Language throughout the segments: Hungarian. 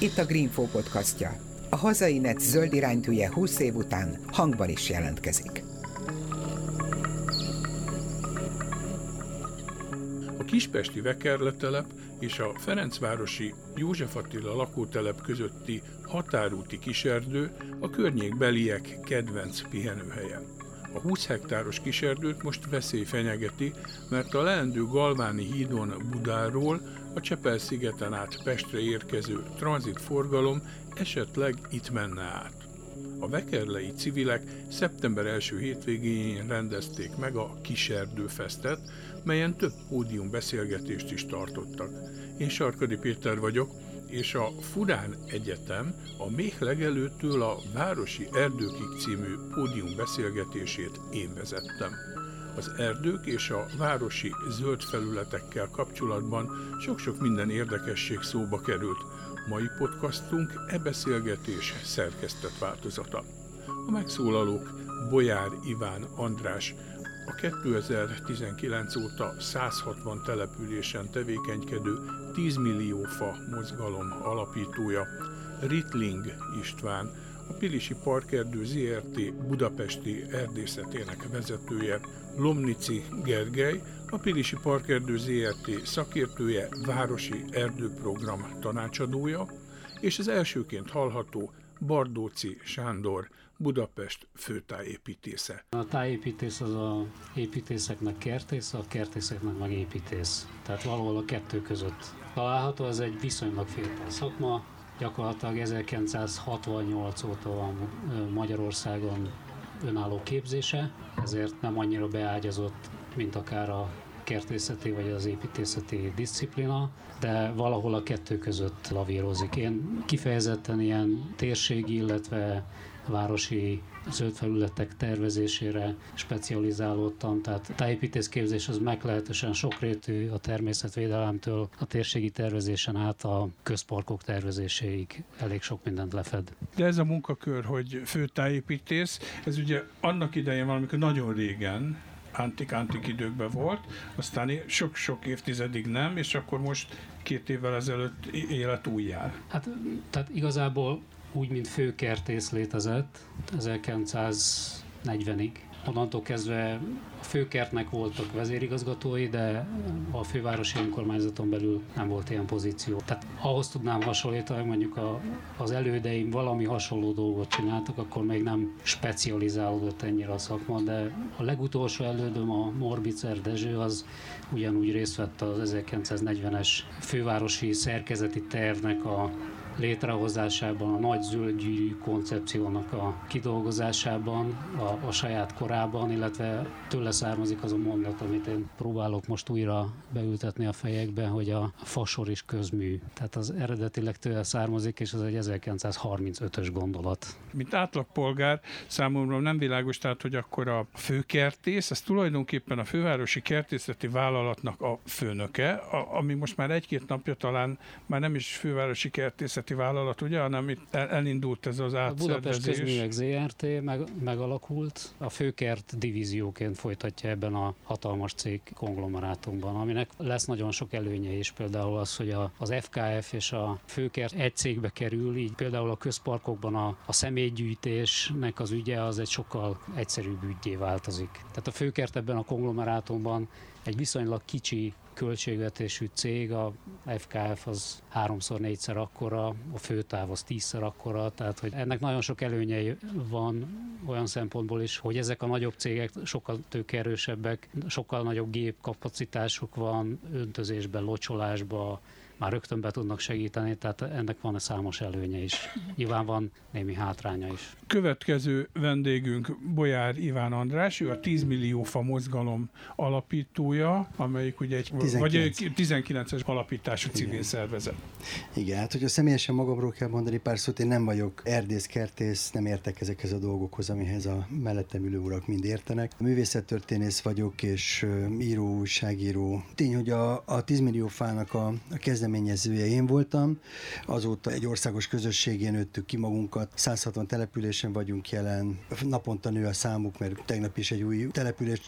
Itt a Greenfo podcastja. A hazai net zöld iránytűje 20 év után hangban is jelentkezik. A Kispesti Vekerle telep és a Ferencvárosi József Attila lakótelep közötti határúti kiserdő a környékbeliek kedvenc pihenőhelye. A 20 hektáros kiserdőt most veszély fenyegeti, mert a leendő Galváni hídon Budáról a Csepel-szigeten át Pestre érkező tranzitforgalom esetleg itt menne át. A vekerlei civilek szeptember első hétvégén rendezték meg a Kiserdőfesztet, melyen több pódiumbeszélgetést is tartottak. Én Sarkadi Péter vagyok, és a Furán Egyetem a még legelőttől a Városi Erdőkig című pódiumbeszélgetését én vezettem. Az erdők és a városi zöld felületekkel kapcsolatban sok-sok minden érdekesség szóba került. Mai podcastunk e beszélgetés szerkesztett változata. A megszólalók Bojár Iván András, a 2019 óta 160 településen tevékenykedő 10 millió fa mozgalom alapítója, Ritling István, a Pilisi Parkerdő ZRT budapesti erdészetének vezetője, Lomnici Gergely, a Pilisi Parkerdő ZRT szakértője, városi erdőprogram tanácsadója, és az elsőként hallható Bardóci Sándor, Budapest főtájépítésze. A tájépítész az a építészeknek kertész, a kertészeknek meg építész. Tehát valahol a kettő között található, ez egy viszonylag fiatal szakma. Gyakorlatilag 1968 óta van Magyarországon önálló képzése, ezért nem annyira beágyazott, mint akár a kertészeti vagy az építészeti disziplína, de valahol a kettő között lavírozik. Én kifejezetten ilyen térségi, illetve városi zöld felületek tervezésére specializálódtam, tehát a tájépítészképzés az meglehetősen sokrétű, a természetvédelemtől a térségi tervezésen át a közparkok tervezéséig elég sok mindent lefed. De ez a munkakör, hogy főtájépítész, ez ugye annak idején valamikor nagyon régen, antik időkben volt, aztán sok-sok évtizedig nem, és akkor most 2 évvel ezelőtt élet újjá. Hát, tehát igazából úgy, mint főkertész létezett 1940-ig. Onnantól kezdve a főkertnek voltak vezérigazgatói, de a fővárosi önkormányzaton belül nem volt ilyen pozíció. Tehát ahhoz tudnám hasonlítani, hogy mondjuk az elődeim valami hasonló dolgot csináltak, akkor még nem specializálódott ennyire a szakma, de a legutolsó elődöm, a Morbic Dezső, az ugyanúgy részt vett az 1940-es fővárosi szerkezeti tervnek a létrehozásában, a nagy zöldgyűrű koncepciónak a kidolgozásában, a saját korában, illetve tőle származik az a mondat, amit én próbálok most újra beültetni a fejekbe, hogy a fasor is közmű. Tehát az eredetileg tőle származik, és ez egy 1935-ös gondolat. Mint átlagpolgár számomra nem világos, tehát hogy akkor a főkertész, az tulajdonképpen a fővárosi kertészeti vállalatnak a főnöke, ami most már 1-2 napja talán már nem is fővárosi kertészeti vállalat, ugye, hanem itt elindult ez az átszervezés. A Budapest közműleg ZRT megalakult, a főkert divízióként folytatja ebben a hatalmas cég konglomerátumban, aminek lesz nagyon sok előnye is, például az, hogy az FKF és a főkert egy cégbe kerül, így például a közparkokban a személygyűjtésnek az ügye az egy sokkal egyszerűbb üggyé változik. Tehát a főkert ebben a konglomerátumban egy viszonylag kicsi költségvetésű cég, a FKF az 3-4-szer akkora, a főtáv az 10-szer akkora, tehát hogy ennek nagyon sok előnyei van olyan szempontból is, hogy ezek a nagyobb cégek sokkal tőkeerősebbek, sokkal nagyobb gépkapacitásuk van, öntözésben, locsolásban, már rögtön be tudnak segíteni, tehát ennek van számos előnye is. Nyilván van némi hátránya is. Következő vendégünk Bojár Iván András, ő a 10 millió fa mozgalom alapítója, amelyik ugye egy 19-es alapítású civil szervezet. Igen, hát hogyha személyesen magamról kell mondani pár szót, én nem vagyok erdészkertész, nem értek ezekhez a dolgokhoz, amihez a mellettem ülő urak mind értenek. Művészettörténész vagyok, és író, újságíró. Tény, hogy a 10 millió fának a kezdeményezése kezdeményezője én voltam. Azóta egy országos közösségén nőttük ki magunkat. 160 településen vagyunk jelen. Naponta nő a számuk, mert tegnap is egy új település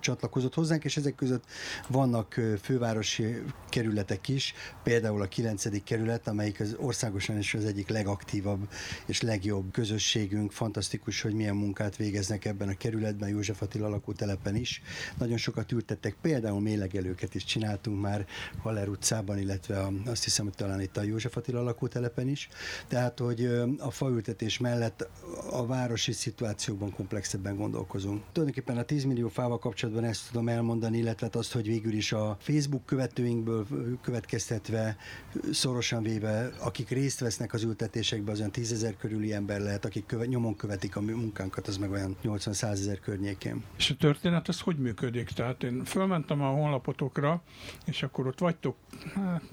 csatlakozott hozzánk, és ezek között vannak fővárosi kerületek is, például a 9. kerület, amelyik az országosan is az egyik legaktívabb és legjobb közösségünk. Fantasztikus, hogy milyen munkát végeznek ebben a kerületben, József Attila lakótelepen is. Nagyon sokat ültettek, például mélegelőket is csináltunk már Haller utcában, illetve azt hiszem, hogy talán itt a József Attila lakótelepen is. Tehát, hogy a faültetés mellett a városi szituációban komplexebben gondolkozunk. Tulajdonképpen a 10 millió fával kapcsolatban ezt tudom elmondani, illetve azt, hogy végül is a Facebook követőinkből következtetve, szorosan véve, akik részt vesznek az ültetésekben, az olyan 10 000 körüli ember lehet, akik nyomon követik a munkánkat, az meg olyan 80-100 000 környékén. És a történet az hogy működik? Tehát én fölmentem a honlapotokra, és akkor ott vagytok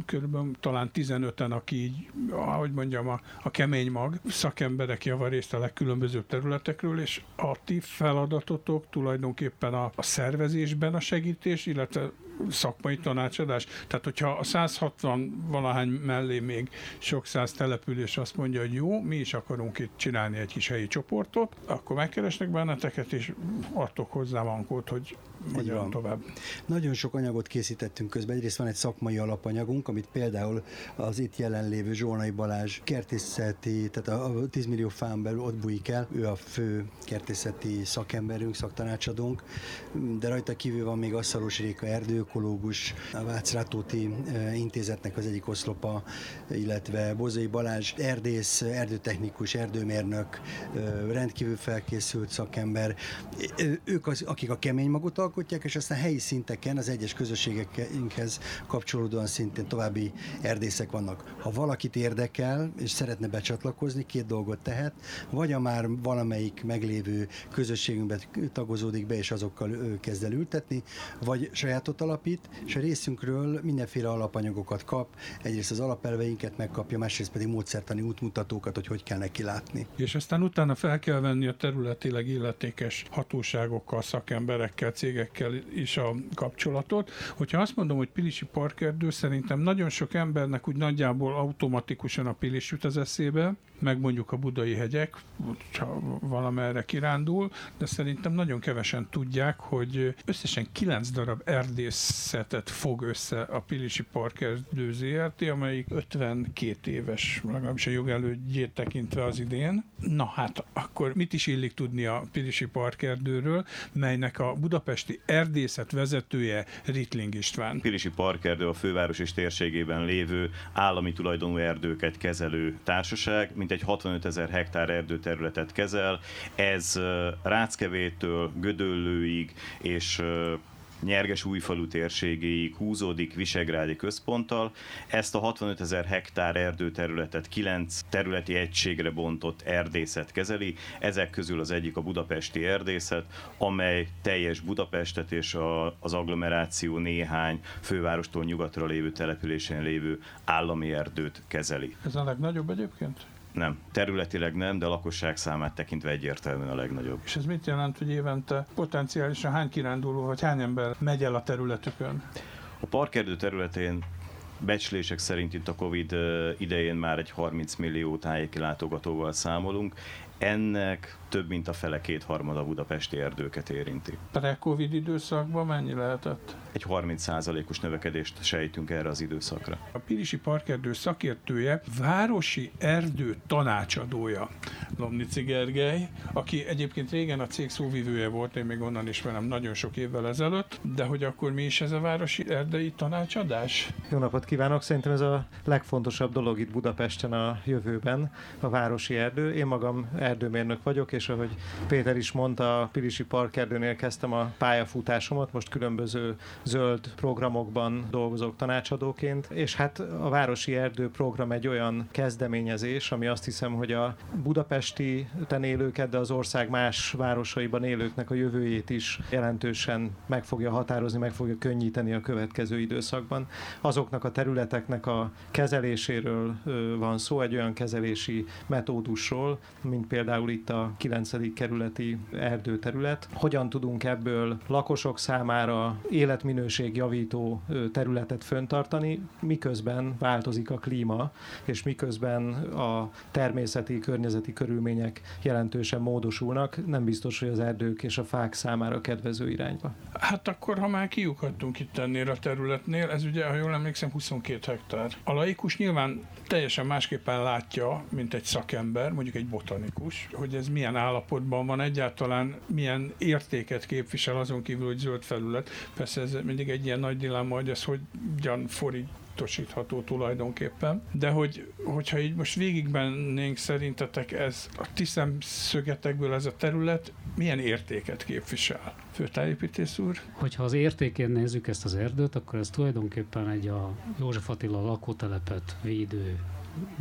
körülbelül talán 15-en, aki így, ahogy mondjam, a kemény mag, szakemberek javarészt a legkülönbözőbb területekről, és a ti feladatotok tulajdonképpen a szervezésben a segítés, illetve szakmai tanácsadás. Tehát, hogyha a 160 valahány mellé még sok száz település azt mondja, hogy jó, mi is akarunk itt csinálni egy kis helyi csoportot, akkor megkeresnek benneteket, és adtok hozzá mankót, hogy hogyan tovább. Nagyon sok anyagot készítettünk közben. Egyrészt van egy szakmai alapanyagunk, amit például az itt jelenlévő Zsolnai Balázs kertészeti, tehát a 10 millió fán belül ott bújik el. Ő a fő kertészeti szakemberünk, szaktanácsadónk, de rajta kívül van még Asszalos Réka erdőökológus, a Vácrátóti intézetnek az egyik oszlopa, illetve Bozai Balázs erdész, erdőtechnikus, erdőmérnök, rendkívül felkészült szakember. Ők az, akik a kemény magot alkotják, és aztán helyi szinteken az egyes közösségekhez kapcsolódóan szintén további erdészek vannak. Ha valakit érdekel, és szeretne becsatlakozni, két dolgot tehet, vagy a már valamelyik meglévő közösségünkben tagozódik be, és azokkal kezd el ültetni, vagy sajátot alapít, és a részünkről mindenféle alapanyagokat kap, egyrészt az alapelveinket megkapja, másrészt pedig módszertani útmutatókat, hogy kell neki látni. És aztán utána fel kell venni a területileg illetékes hatóságokkal, szakemberekkel, cégekkel is a kapcsolatot. Hogyha azt mondom, hogy Pilisi Parkerdő, szerintem nagyon sok embernek úgy nagyjából automatikusan a Pilis jut az eszébe, meg mondjuk a Budai hegyek, ha valamerre kirándul, de szerintem nagyon kevesen tudják, hogy összesen 9 darab erdészetet fog össze a Pilisi Parkerdő ZRT, amelyik 52 éves, legalábbis a jogelődjét tekintve az idén. Na hát, akkor mit is illik tudni a Pilisi Parkerdőről, melynek a budapesti erdészet vezetője Ritling István. Pilisi Parkerdő a főváros és térségében lévő állami tulajdonú erdőket kezelő társaság, mintegy 65 000 hektár erdőterületet kezel. Ez Ráckevétől Gödöllőig és Nyergesújfalu térségéig húzódik visegrádi központtal. Ezt a 65 000 hektár erdőterületet 9 területi egységre bontott erdészet kezeli. Ezek közül az egyik a budapesti erdészet, amely teljes Budapestet és az agglomeráció néhány fővárostól nyugatra lévő településen lévő állami erdőt kezeli. Ez a legnagyobb egyébként? Nem. Területileg nem, de a lakosság számát tekintve egyértelműen a legnagyobb. És ez mit jelent, hogy évente potenciálisan hány kiránduló, vagy hány ember megy el a területükön? A parkerdő területén becslések szerint itt a Covid idején már egy 30 millió tájéki látogatóval számolunk. Ennek több mint a fele, 2/3 a budapesti erdőket érinti. Pre-Covid időszakban mennyi lehetett? Egy 30%-os növekedést sejtünk erre az időszakra. A Pilisi Parkerdő szakértője, városi erdő tanácsadója Lomnici Gergely, aki egyébként régen a cég szóvivője volt, én még onnan ismerem nagyon sok évvel ezelőtt, de hogy akkor mi is ez a városi erdei tanácsadás? Jó napot kívánok! Szerintem ez a legfontosabb dolog itt Budapesten a jövőben, a városi erdő. Én magam erdőmérnök vagyok, és ahogy Péter is mondta, a Pilisi Parkerdőnél kezdtem a pályafutásomat, most különböző zöld programokban dolgozok tanácsadóként, és hát a városi erdő program egy olyan kezdeményezés, ami azt hiszem, hogy a budapesti élőket, de az ország más városaiban élőknek a jövőjét is jelentősen meg fogja határozni, meg fogja könnyíteni a következő időszakban. Azoknak a területeknek a kezeléséről van szó, egy olyan kezelési metódusról, mint például például itt a 9. kerületi erdőterület. Hogyan tudunk ebből lakosok számára életminőségjavító területet föntartani, miközben változik a klíma, és miközben a természeti, környezeti körülmények jelentősen módosulnak, nem biztos, hogy az erdők és a fák számára kedvező irányba. Hát akkor, ha már kiukadtunk itt ennél a területnél, ez ugye, ha jól emlékszem, 22 hektár. A laikus nyilván teljesen másképpen látja, mint egy szakember, mondjuk egy botanikus, hogy ez milyen állapotban van egyáltalán, milyen értéket képvisel azon kívül, hogy zöld felület. Persze ez mindig egy ilyen nagy dilemma, hogy ez hogyan forintosítható tulajdonképpen. De hogyha így most végigmennénk, szerintetek ez a ti szemszögetekből ez a terület milyen értéket képvisel? Főtájépítész úr? Hogyha az értékén nézzük ezt az erdőt, akkor ez tulajdonképpen egy a József Attila lakótelepet védő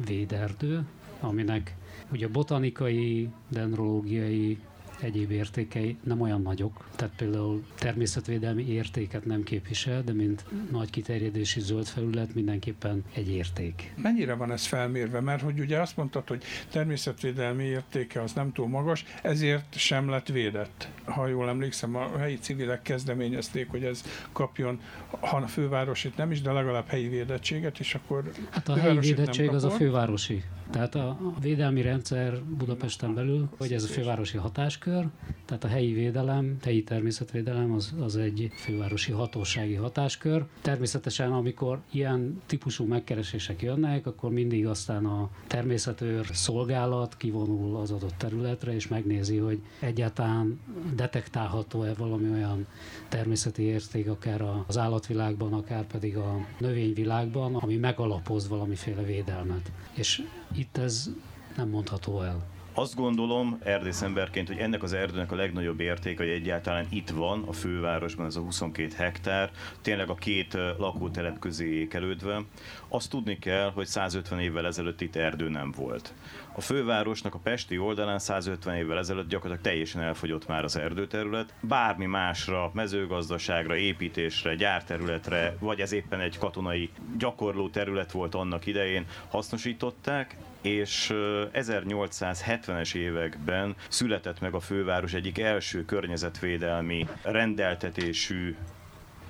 véderdő, aminek ugye botanikai, dendrológiai, egyéb értékei nem olyan nagyok. Tehát például természetvédelmi értéket nem képvisel, de mint nagy kiterjedési zöld felület mindenképpen egy érték. Mennyire van ez felmérve? Mert hogy ugye azt mondtad, hogy természetvédelmi értéke az nem túl magas, ezért sem lett védett. Ha jól emlékszem, a helyi civilek kezdeményezték, hogy ez kapjon, ha a fővárosit nem is, de legalább helyi védettséget, és akkor hát a helyi védettség az a fővárosi. Tehát a védelmi rendszer Budapesten belül, hogy ez a fővárosi hatáskör, tehát a helyi védelem, helyi természetvédelem az egy fővárosi hatósági hatáskör. Természetesen, amikor ilyen típusú megkeresések jönnek, akkor mindig aztán a természetőr szolgálat kivonul az adott területre, és megnézi, hogy egyáltalán detektálható-e valami olyan természeti érték, akár az állatvilágban, akár pedig a növényvilágban, ami megalapoz valamiféle védelmet. És itt ez nem mondható el. Azt gondolom erdészemberként, hogy ennek az erdőnek a legnagyobb értéke, hogy egyáltalán itt van, a fővárosban ez a 22 hektár, tényleg a két lakótelep közé ékelődve. Azt tudni kell, hogy 150 évvel ezelőtt itt erdő nem volt. A fővárosnak a pesti oldalán 150 évvel ezelőtt gyakorlatilag teljesen elfogyott már az erdőterület. Bármi másra, mezőgazdaságra, építésre, gyárterületre, vagy ez éppen egy katonai gyakorló terület volt annak idején, hasznosították, és 1870-es években született meg a főváros egyik első környezetvédelmi rendeltetésű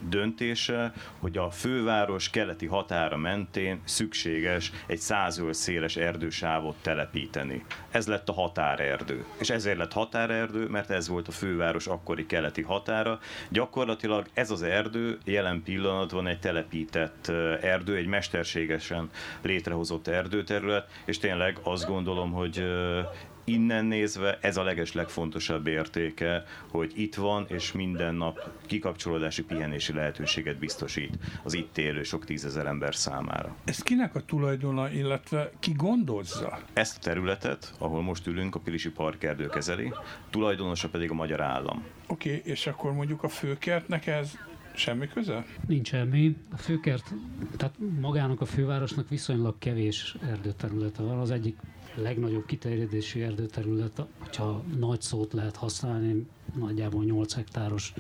döntése, hogy a főváros keleti határa mentén szükséges egy 100 öl széles erdősávot telepíteni. Ez lett a határerdő. És ezért lett határerdő, mert ez volt a főváros akkori keleti határa. Gyakorlatilag ez az erdő jelen pillanatban egy telepített erdő, egy mesterségesen létrehozott erdőterület, és tényleg azt gondolom, hogy innen nézve ez a legeslegfontosabb értéke, hogy itt van, és minden nap kikapcsolódási, pihenési lehetőséget biztosít az itt élő sok tízezer ember számára. Ez kinek a tulajdona, illetve ki gondozza? Ezt a területet, ahol most ülünk, a Pilisi Parkerdő kezeli, tulajdonosa pedig a magyar állam. Oké, és akkor mondjuk a főkertnek ez semmi köze? Nincs semmi. A főkert, tehát magának a fővárosnak viszonylag kevés erdőterülete van. Az egyik legnagyobb kiterjedésű erdőterület, hogyha nagy szót lehet használni, nagyjából 8 hektáros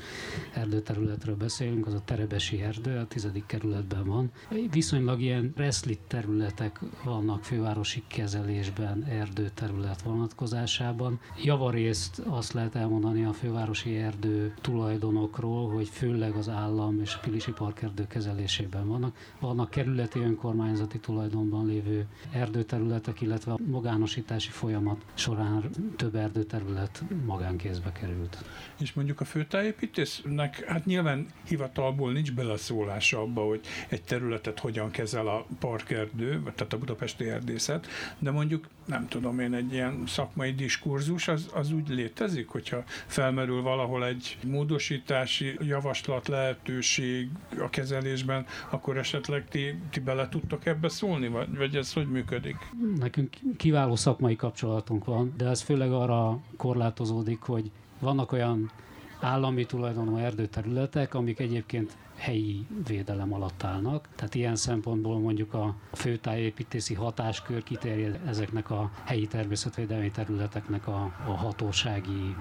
erdőterületről beszélünk, az a Terebesi Erdő, a 10. kerületben van. Viszonylag ilyen reszlit területek vannak fővárosi kezelésben erdőterület vonatkozásában. Javarészt azt lehet elmondani a fővárosi erdő tulajdonokról, hogy főleg az állam és a Pilisi Parkerdő kezelésében vannak. Vannak kerületi önkormányzati tulajdonban lévő erdőterületek, illetve a magánosítási folyamat során több erdőterület magánkézbe került. És mondjuk a főtájépítésznek, hát nyilván hivatalból nincs beleszólása abba, hogy egy területet hogyan kezel a parkerdő, tehát a budapesti erdészet, de mondjuk nem tudom én, egy ilyen szakmai diskurzus az úgy létezik, hogyha felmerül valahol egy módosítási javaslat, lehetőség a kezelésben, akkor esetleg ti bele tudtok ebbe szólni, vagy ez hogy működik? Nekünk kiváló szakmai kapcsolatunk van, de ez főleg arra korlátozódik, hogy vannak olyan állami tulajdonú erdőterületek, amik egyébként helyi védelem alatt állnak. Tehát ilyen szempontból mondjuk a főtájépítési hatáskör kiterjed ezeknek a helyi természetvédelmi területeknek a hatósági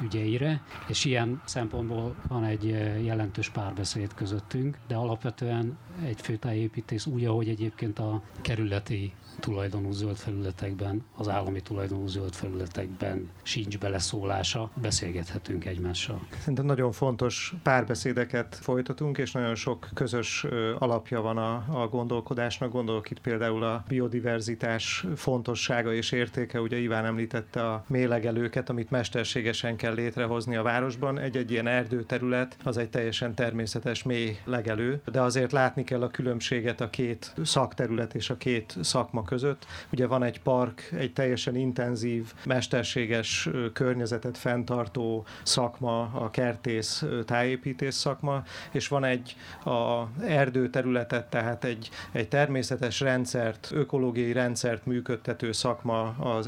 ügyeire, és ilyen szempontból van egy jelentős párbeszéd közöttünk, de alapvetően egy főtájépítés úgy, ahogy egyébként a kerületi tulajdonú zöld felületekben, az állami tulajdonú zöld felületekben sincs beleszólása, beszélgethetünk egymással. Szerintem nagyon fontos párbeszédeket folytatunk, és nagyon sok közös alapja van a gondolkodásnak. Gondolok itt például a biodiverzitás fontossága és értéke, ugye Iván említette a mélegelőket, amit mesterségesen kell létrehozni a városban. Egy ilyen erdőterület az egy teljesen természetes mély legelő, de azért látni kell a különbséget a két szakterület és a két szakma között. Ugye van egy park, egy teljesen intenzív, mesterséges környezetet fenntartó szakma, a kertész, tájépítés szakma, és van egy a erdőterületet, tehát egy természetes rendszert, ökológiai rendszert működtető szakma,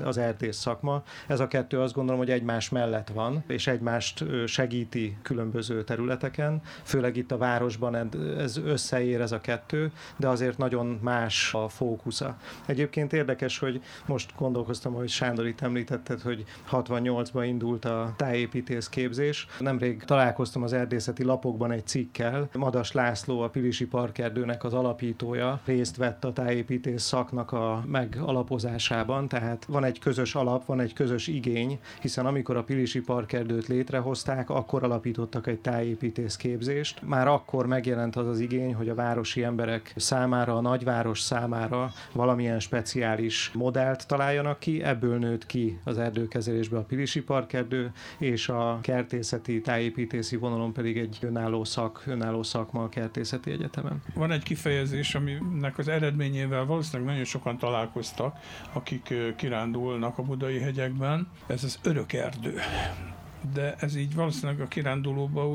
az erdész szakma. Ez a kettő azt gondolom, hogy egymás mellett van, és egymást segíti különböző területeken. Főleg itt a városban ez összeér ez a kettő, de azért nagyon más a fókusza. Egyébként érdekes, hogy most gondolkoztam, hogy Sándor itt említetted, hogy 68-ban indult a tájépítész képzés. Nemrég találkoztam az erdészeti lapokban egy cikkkel. Madas László, a Pilisi Parkerdőnek az alapítója részt vett a tájépítész szaknak a megalapozásában, tehát van egy közös alap, van egy közös igény, hiszen amikor a Pilisi Parkerdőt létrehozták, akkor alapítottak egy tájépítész képzést. Már akkor megjelent az az igény, hogy a városi emberek számára, a nagyváros számára valamilyen speciális modellt találjanak ki, ebből nőtt ki az erdőkezelésbe a Pilisi Parkerdő, és a kertészeti, tájépítési vonalon pedig egy önálló szakma a Kertészeti Egyetemen. Van egy kifejezés, aminek az eredményével valószínűleg nagyon sokan találkoztak, akik kirándulnak a budai hegyekben. Ez az örök erdő. De ez így valószínűleg a kirándulóban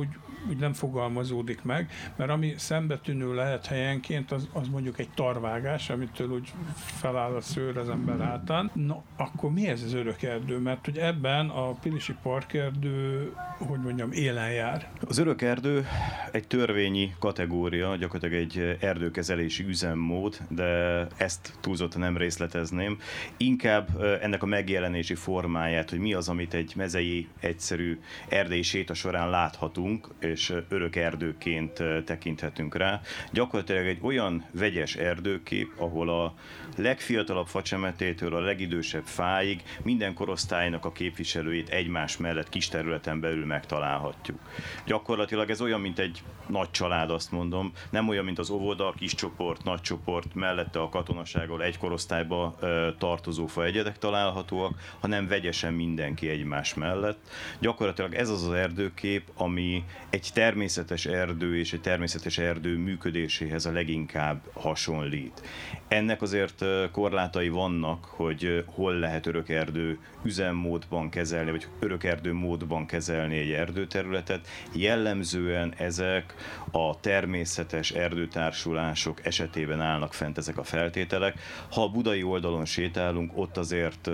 úgy nem fogalmazódik meg, mert ami szembetűnő lehet helyenként, az mondjuk egy tarvágás, amitől úgy feláll a szőr az ember által. Na, akkor mi ez az örök erdő? Mert hogy ebben a Pilisi Parkerdő, élen jár. Az örök erdő egy törvényi kategória, gyakorlatilag egy erdőkezelési üzemmód, de ezt túlzottan nem részletezném. Inkább ennek a megjelenési formáját, hogy mi az, amit egy mezei egyszerű erdei séta során láthatunk, és örök erdőként tekinthetünk rá. Gyakorlatilag egy olyan vegyes erdőkép, ahol a legfiatalabb facsemetétől a legidősebb fáig minden korosztálynak a képviselőit egymás mellett kis területen belül megtalálhatjuk. Gyakorlatilag ez olyan, mint egy nagy család, azt mondom, nem olyan, mint az óvoda, kis csoport, nagy csoport, mellette a katonasággal egy korosztályba tartozó faegyedek találhatóak, hanem vegyesen mindenki egymás mellett. Gyakorlatilag ez az az erdőkép, ami egy természetes erdő és egy természetes erdő működéséhez a leginkább hasonlít. Ennek azért korlátai vannak, hogy hol lehet örök erdő üzemmódban kezelni, vagy örök erdő módban kezelni egy erdőterületet. Jellemzően ezek a természetes erdőtársulások esetében állnak fent ezek a feltételek. Ha a budai oldalon sétálunk, ott azért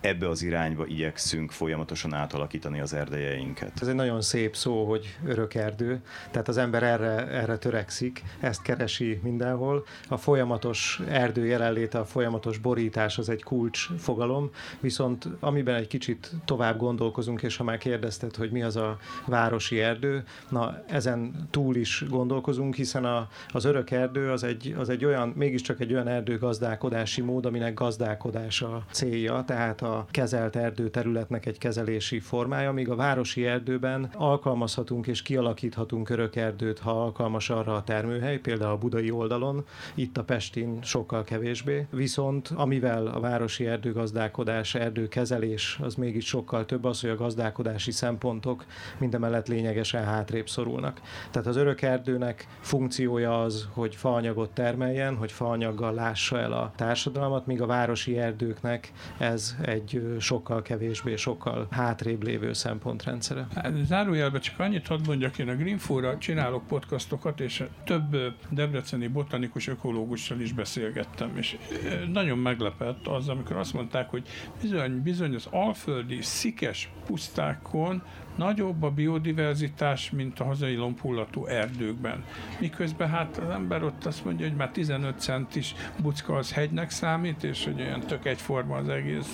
ebbe az irányba igyekszünk folyamatosan átalakítani az erdélyeinket. Ez egy nagyon szép szó, hogy örök erdő, tehát az ember erre törekszik, ezt keresi mindenhol. A folyamatos erdő jelenléte, a folyamatos borítás az egy kulcsfogalom, viszont amiben egy kicsit tovább gondolkozunk, és ha már kérdezted, hogy mi az a városi erdő, na ezen túl is gondolkozunk, hiszen az örök erdő az egy olyan, mégiscsak egy olyan erdőgazdálkodási mód, aminek gazdálkodás a célja, tehát a kezelt erdőterületnek egy kezelési formája, míg a városi erdőben alkalmazhatunk és kialakíthatunk örök erdőt, ha alkalmas arra a termőhely, például a budai oldalon, itt a pestin sokkal kevésbé. Viszont amivel a városi erdőgazdálkodás, erdőkezelés az mégis sokkal több az, hogy a gazdálkodási szempontok mindemellett lényegesen hátrébb szorulnak. Tehát az örök erdőnek funkciója az, hogy faanyagot termeljen, hogy faanyaggal lássa el a társadalmat, míg a városi erdőknek ez egy sokkal kevésbé, sokkal hátrébb lévő szempontrendszere. Zárójelben csak annyit hadd mondjak, én a Greenfóra csinálok podcastokat, és több debreceni botanikus ökológussal is beszélgettem, és nagyon meglepett az, amikor azt mondták, hogy bizony az alföldi szikes pusztákon nagyobb a biodiverzitás, mint a hazai lombhullató erdőkben. Miközben hát az ember ott azt mondja, hogy már 15 centis bucka az hegynek számít, és hogy olyan tök egyforma az egész.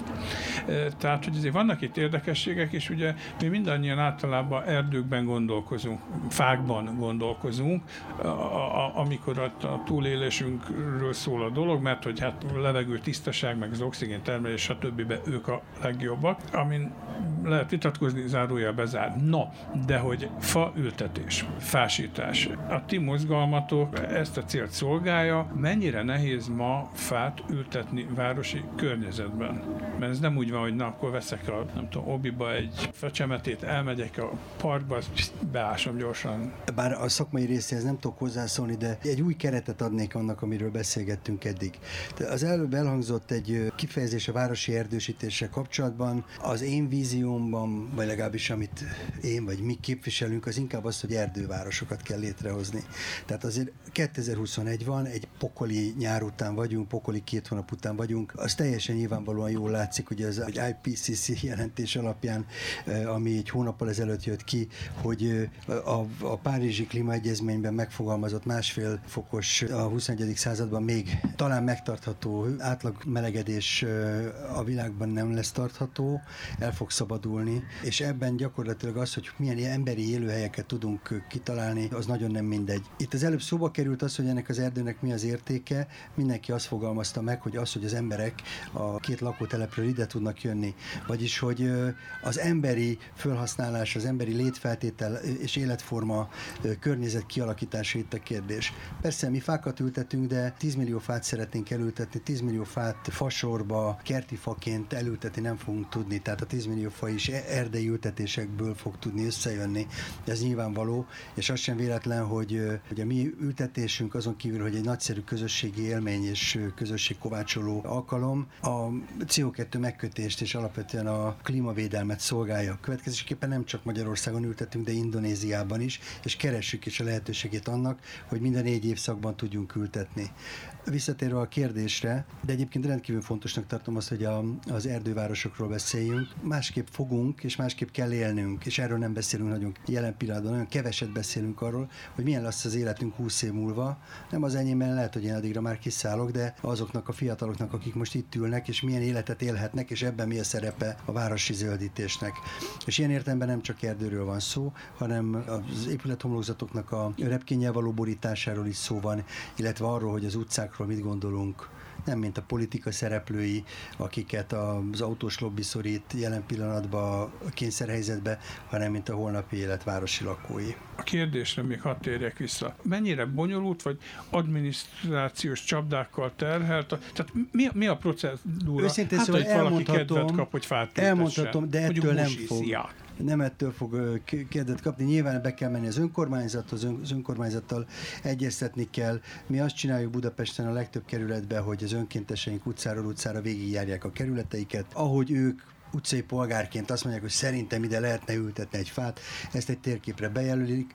Tehát, hogy azért vannak itt érdekességek, és ugye mi mindannyian általában erdőkben gondolkozunk, fákban gondolkozunk, amikor a túlélésünkről szól a dolog, mert hogy hát a levegő tisztaság, meg az oxigén termelés, stb. Ők a legjobbak, amin lehet vitatkozni, zárója bezár. Na, de hogy faültetés, fásítás. A ti mozgalmatok ezt a célt szolgálja. Mennyire nehéz ma fát ültetni városi környezetben? Mert ez nem úgy van, hogy na, akkor veszek a, nem tudom, obiba egy facsemetét, elmegyek a parkba, beásom gyorsan. Bár a szakmai részéhez nem tudok hozzászólni, de egy új keretet adnék annak, amiről beszélgettünk eddig. Az előbb elhangzott egy kifejezés a városi erdősítéssel kapcsolatban. Az én víziómban, vagy legalábbis amit én vagy mi képviselünk, az inkább az, hogy erdővárosokat kell létrehozni. Tehát azért 2021 van, egy pokoli nyár után vagyunk, pokoli két hónap után vagyunk. Az teljesen nyilvánvalóan jól látszik, ugye az IPCC jelentés alapján, ami egy hónappal ezelőtt jött ki, hogy a Párizsi klímaegyezményben megfogalmazott 1,5 fokos a 21. században még talán megtartható átlag melegedés a világban nem lesz tartható, el fog szabadulni, és ebben gyakorlatilag az, hogy milyen emberi élőhelyeket tudunk kitalálni, az nagyon nem mindegy. Itt az előbb szóba került az, hogy ennek az erdőnek mi az értéke, mindenki azt fogalmazta meg, hogy az, hogy az emberek a két lakótelepről ide tudnak jönni, vagyis, hogy az emberi fölhasználás, az emberi létfeltétel és életforma környezet kialakítása itt a kérdés. Persze mi fákat ültetünk, de 10 millió fát szeretnénk elültetni, 10 millió fát fasorba, kerti faként elültetni nem fogunk tudni, tehát a 10 millió fa is erdei ültetésekből fog tudni összejönni, ez nyilvánvaló, és az sem véletlen, hogy a mi ültetésünk azon kívül, hogy egy nagyszerű közösségi élmény és közösségkovácsoló alkalom, a CO2 megkötést és alapvetően a klímavédelmet szolgálja. Következésképpen nem csak Magyarországon ültetünk, de Indonéziában is, és keressük is a lehetőségét annak, hogy minden 4 évszakban tudjunk ültetni. Visszatérve a kérdésre, de egyébként rendkívül fontosnak tartom azt, hogy az erdővárosokról beszéljünk. Másképp fogunk, és másképp kell élnünk, és erről nem beszélünk nagyon jelen pillanatban, nagyon keveset beszélünk arról, hogy milyen lesz az életünk 20 év múlva. Nem az enyémben, lehet, hogy én addigra már kiszállok, de azoknak a fiataloknak, akik most itt ülnek, és milyen életet élhetnek, és ebben mi a szerepe a városi zöldítésnek. És ilyen értelemben nem csak erdőről van szó, hanem az épülethomlokzatoknak a repkénnyel való borításáról is szó van, illetve arról, hogy az utcákról mit gondolunk. Nem mint a politika szereplői, akiket az autós lobby szorít jelen pillanatban a kényszerhelyzetbe, hanem mint a holnapi élet városi lakói. A kérdésre még hadd térjek vissza. Mennyire bonyolult, vagy adminisztrációs csapdákkal terhelt? Tehát mi a procedúra? Őszintén hát, szóval hogy valaki kedvet kap, hogy fát ültessen. Elmondhatom, de ettől nem fog. Nem ettől fog kérdet kapni. Nyilván be kell menni az önkormányzathoz, az önkormányzattal egyeztetni kell. Mi azt csináljuk Budapesten a legtöbb kerületben, hogy az önkénteseink utcáról utcára végigjárják a kerületeiket, ahogy ők utcai polgárként azt mondják, hogy szerintem ide lehetne ültetni egy fát, ezt egy térképre bejelölik,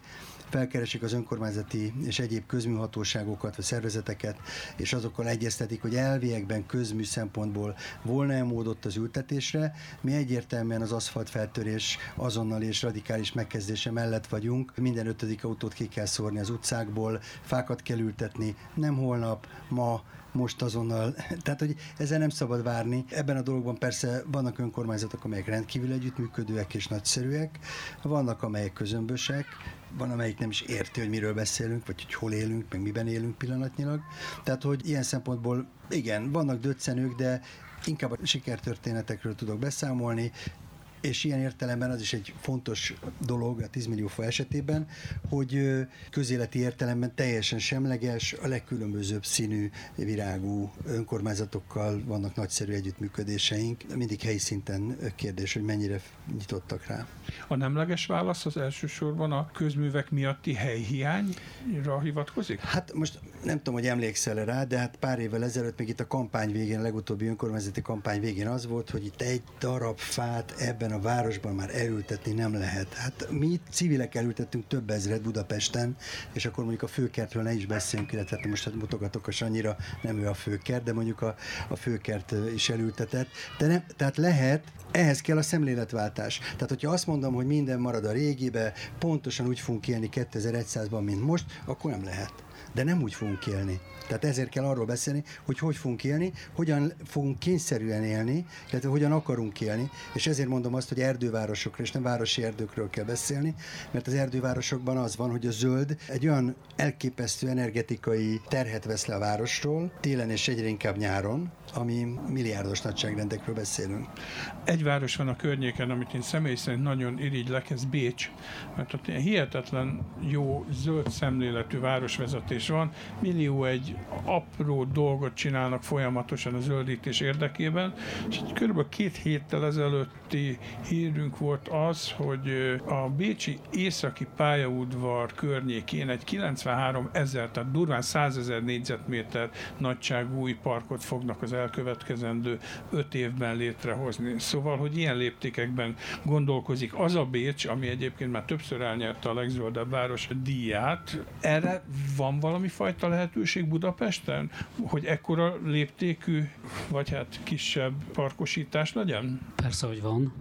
felkeresik az önkormányzati és egyéb közműhatóságokat, vagy szervezeteket, és azokkal egyeztetik, hogy elviekben közmű szempontból volna-e mód ott az ültetésre. Mi egyértelműen az aszfaltfeltörés azonnal és radikális megkezdése mellett vagyunk. Minden 5. autót ki kell szórni az utcákból, fákat kell ültetni, nem holnap, ma, most azonnal. Tehát, hogy ezzel nem szabad várni. Ebben a dologban persze vannak önkormányzatok, amelyek rendkívül együttműködőek és nagyszerűek, vannak, amelyek közömbösek, van, amelyik nem is érti, hogy miről beszélünk, vagy hogy hol élünk, meg miben élünk pillanatnyilag. Tehát, hogy ilyen szempontból igen, vannak döccenők, de inkább a sikertörténetekről tudok beszámolni, és ilyen értelemben az is egy fontos dolog a 10 millió fa esetében, hogy közéleti értelemben teljesen semleges, a legkülönbözőbb színű, virágú önkormányzatokkal vannak nagyszerű együttműködéseink. Mindig helyi szinten kérdés, hogy mennyire nyitottak rá. A nemleges válasz az elsősorban a közművek miatti helyhiányra hivatkozik? Hát most nem tudom, hogy emlékszel rá, de hát pár évvel ezelőtt még itt a kampány végén, a legutóbbi önkormányzati kampány végén az volt, hogy itt egy darab fát ebben a városban már elültetni nem lehet. Hát mi civilek elültettünk több ezret Budapesten, és akkor mondjuk a főkertről ne is beszélünk, illetve most hát mutogatok a Sanyira, nem ő a főkert, de mondjuk a főkert is elültetett. Tehát lehet, ehhez kell a szemléletváltás. Tehát, hogyha azt mondom, hogy minden marad a régibe, pontosan úgy fogunk élni 2100-ban, mint most, akkor nem lehet. De nem úgy fogunk élni. Tehát ezért kell arról beszélni, hogy fogunk élni, hogyan fogunk kényszerűen élni, illetve hogyan akarunk élni, és ezért mondom azt, hogy erdővárosokról és nem városi erdőkről kell beszélni, mert az erdővárosokban az van, hogy a zöld egy olyan elképesztő energetikai terhet vesz le a városról, télen és egyre inkább nyáron, ami milliárdos nagyságrendekről beszélünk. Egy város van a környéken, amit én személy szerint nagyon irigylek, ez Bécs, mert ott hihetetlen jó zöld szemléletű városvezetés van, millió egy apró dolgot csinálnak folyamatosan a zöldítés érdekében, és körülbelül 2 héttel ezelőtti hírünk volt az, hogy a bécsi északi pályaudvar környékén egy 93 000, tehát durván 100 000 négyzetméter nagyságú új parkot fognak az elkövetkezendő 5 évben létrehozni. Szóval, hogy ilyen léptékekben gondolkozik az a Bécs, ami egyébként már többször elnyerte a legzöldebb város díját. Erre van valami fajta lehetőség Budapesten, hogy ekkora léptékű, vagy hát kisebb parkosítás legyen? Persze, hogy van.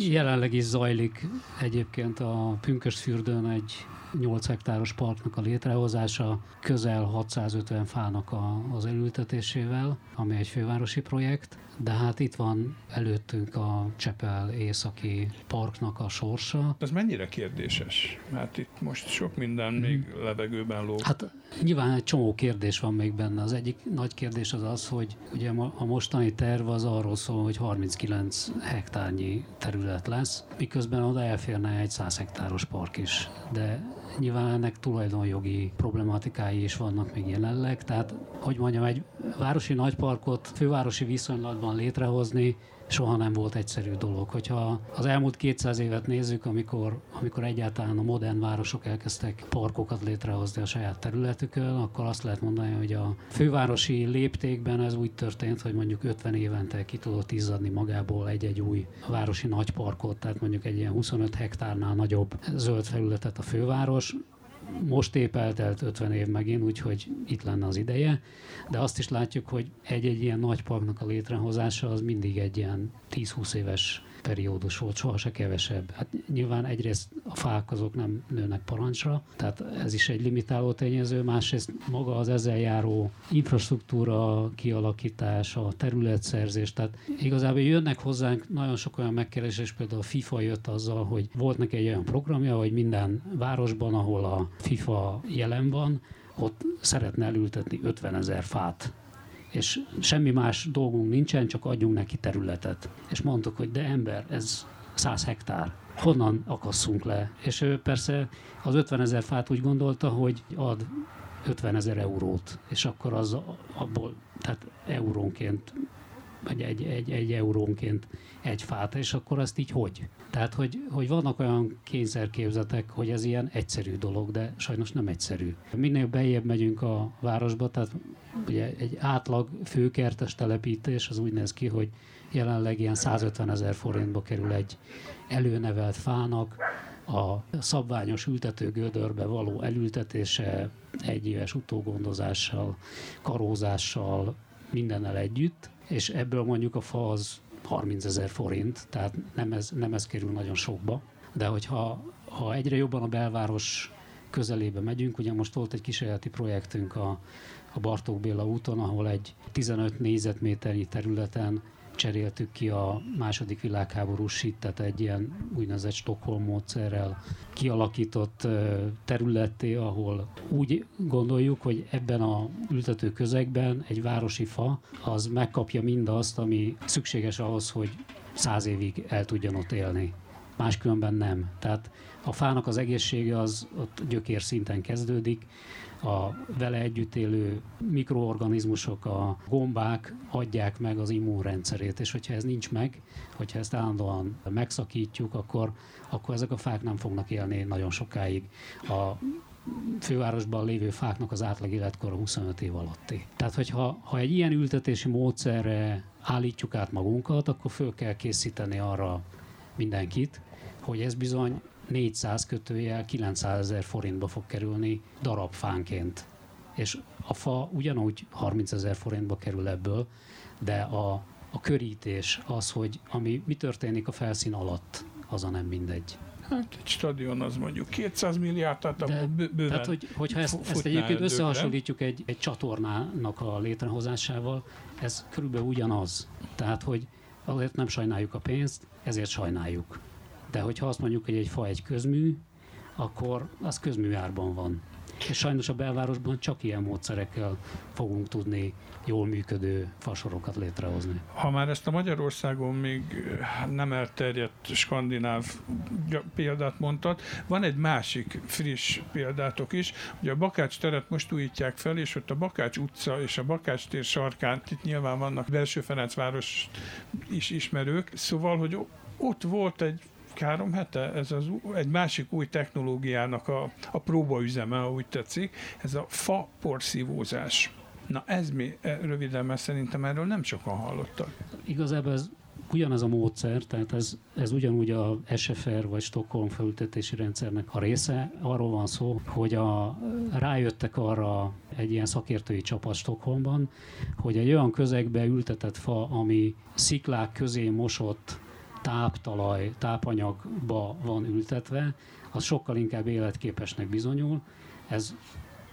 Jelenleg is zajlik egyébként a Pünkösdfürdőn egy 8 hektáros parknak a létrehozása, közel 650 fának az elültetésével, ami egy fővárosi projekt, de hát itt van előttünk a Csepel északi parknak a sorsa. Ez mennyire kérdéses? Hát itt most sok minden még levegőben lóg. Hát nyilván egy csomó kérdés van még benne. Az egyik nagy kérdés az az, hogy ugye a mostani terv az arról szól, hogy 39 hektárnyi terület lesz, miközben oda elférne egy 100 hektáros park is, de nyilván ennek tulajdonjogi problematikái is vannak még jelenleg, tehát hogy mondjam, egy városi nagyparkot fővárosi viszonylatban létrehozni soha nem volt egyszerű dolog. Hogyha az elmúlt 200 évet nézzük, amikor egyáltalán a modern városok elkezdtek parkokat létrehozni a saját területükön, akkor azt lehet mondani, hogy a fővárosi léptékben ez úgy történt, hogy mondjuk 50 évente ki tudott izzadni magából egy-egy új városi nagyparkot, tehát mondjuk egy ilyen 25 hektárnál nagyobb zöld felületet a főváros. Most épp eltelt 50 év megint, úgyhogy itt lenne az ideje, de azt is látjuk, hogy egy-egy ilyen nagy parknak a létrehozása az mindig egy ilyen 10-20 éves periódus volt, soha se kevesebb. Hát nyilván egyrészt a fák azok nem nőnek parancsra, tehát ez is egy limitáló tényező, másrészt maga az ezzel járó infrastruktúra kialakítása, a területszerzés, tehát igazából jönnek hozzánk nagyon sok olyan megkeresés, és például a FIFA jött azzal, hogy volt neki egy olyan programja, hogy minden városban, ahol a FIFA jelen van, ott szeretne elültetni 50 000 fát. És semmi más dolgunk nincsen, csak adjunk neki területet. És mondtuk, hogy de ember, ez 100 hektár. Honnan akasszunk le? És ő persze az 50 000 fát úgy gondolta, hogy ad 50 000 eurót, és akkor az abból, tehát eurónként, vagy egy eurónként egy fát, és akkor azt így hogy? Tehát, hogy vannak olyan kényszerképzetek, hogy ez ilyen egyszerű dolog, de sajnos nem egyszerű. Minél beljebb megyünk a városba, tehát ugye egy átlag főkertes telepítés az úgy néz ki, hogy jelenleg ilyen 150 000 forintba kerül egy előnevelt fának, a szabványos ültetőgödörbe való elültetése, egyéves utógondozással, karózással, mindennel együtt, és ebből mondjuk a fa az 30 000 forint, tehát nem ez kerül nagyon sokba. De hogyha egyre jobban a belváros közelébe megyünk, ugye most volt egy kísérleti projektünk a Bartók Béla úton, ahol egy 15 négyzetméternyi területen cseréltük ki a II. Világháborús sittet egy ilyen úgynevezett Stockholm módszerrel kialakított területté, ahol úgy gondoljuk, hogy ebben a ültető közegben egy városi fa az megkapja mindazt, ami szükséges ahhoz, hogy 100 évig el tudjon ott élni. Máskülönben nem. Tehát a fának az egészsége az ott gyökér szinten kezdődik, a vele együtt élő mikroorganizmusok, a gombák adják meg az immunrendszerét, és hogyha ez nincs meg, hogyha ezt állandóan megszakítjuk, akkor ezek a fák nem fognak élni nagyon sokáig. A fővárosban lévő fáknak az átlag életkora 25 év alatti. Tehát, hogyha egy ilyen ültetési módszerre állítjuk át magunkat, akkor föl kell készíteni arra mindenkit, hogy ez bizony 400-900 ezer forintba fog kerülni darabfánként. És a fa ugyanúgy 30 ezer forintba kerül ebből, de a körítés, az, hogy mi történik a felszín alatt, az a nem mindegy. Hát egy stadion az mondjuk 200 milliárd, tehát abból bőven. Tehát, hogyha ezt egyébként összehasonlítjuk egy csatornának a létrehozásával, ez körülbelül ugyanaz. Tehát, hogy azért nem sajnáljuk a pénzt, ezért sajnáljuk. De hogyha azt mondjuk, hogy egy fa egy közmű, akkor az közműárban van. És sajnos a belvárosban csak ilyen módszerekkel fogunk tudni jól működő fasorokat létrehozni. Ha már ezt a Magyarországon még nem elterjedt skandináv példát mondtad, van egy másik friss példátok is, hogy a Bakács teret most újítják fel, és ott a Bakács utca és a Bakács tér sarkán, itt nyilván vannak belső Ferencváros is ismerők, szóval, hogy ott volt egy 3 hete, ez az egy másik új technológiának a próbaüzeme, ha úgy tetszik, ez a fa porszívózás. Na ez mi röviden, mert szerintem erről nem sokan hallottak. Igazából ez ugyanaz a módszer, tehát ez ugyanúgy a SFR vagy Stockholm felültetési rendszernek a része. Arról van szó, hogy rájöttek arra egy ilyen szakértői csapat Stockholmban, hogy egy olyan közegbe ültetett fa, ami sziklák közé mosott táptalaj, tápanyagba van ültetve, az sokkal inkább életképesnek bizonyul. Ez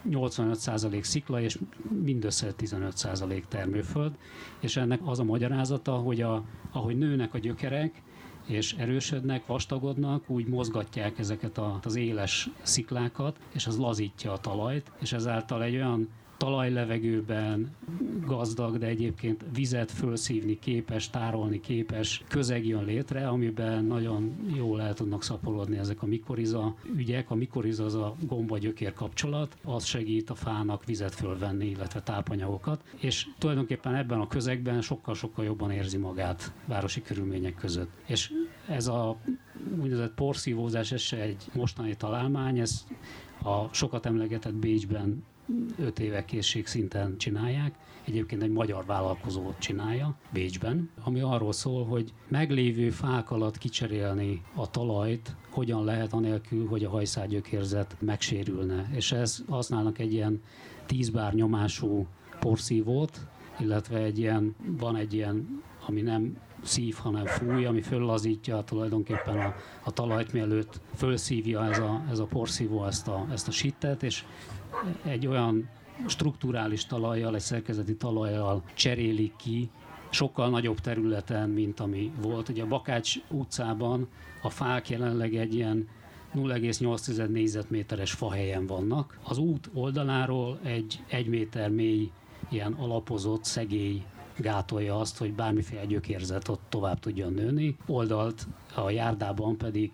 85% szikla és mindössze 15% termőföld, és ennek az a magyarázata, hogy ahogy nőnek a gyökerek, és erősödnek, vastagodnak, úgy mozgatják ezeket az éles sziklákat, és az lazítja a talajt, és ezáltal egy olyan talajlevegőben gazdag, de egyébként vizet fölszívni képes, tárolni képes közeg jön létre, amiben nagyon jól el tudnak szaporodni ezek a mikoriza ügyek. A mikoriza az a gomba-gyökér kapcsolat, az segít a fának vizet fölvenni, illetve tápanyagokat, és tulajdonképpen ebben a közegben sokkal-sokkal jobban érzi magát városi körülmények között. És ez a úgynevezett porszívózás, ez se egy mostani találmány, ez a sokat emlegetett Bécsben 5 éve készségszinten csinálják. Egyébként egy magyar vállalkozó csinálja Bécsben, ami arról szól, hogy meglévő fák alatt kicserélni a talajt, hogyan lehet anélkül, hogy a hajszálgyökérzet megsérülne. És ez használnak egy ilyen 10 bár nyomású porszívót, illetve van egy ilyen, ami nem szív, hanem fúj, ami föllazítja tulajdonképpen a talajt, mielőtt fölszívja ez a porszívó ezt a sittet, és egy olyan strukturális talajjal, egy szerkezeti talajjal cserélik ki sokkal nagyobb területen, mint ami volt. Ugye a Bakács utcában a fák jelenleg egy ilyen 0,8 négyzetméteres fahelyen vannak. Az út oldaláról egy 1 méter mély ilyen alapozott szegély gátolja azt, hogy bármiféle gyökérzet ott tovább tudjon nőni. Oldalt a járdában pedig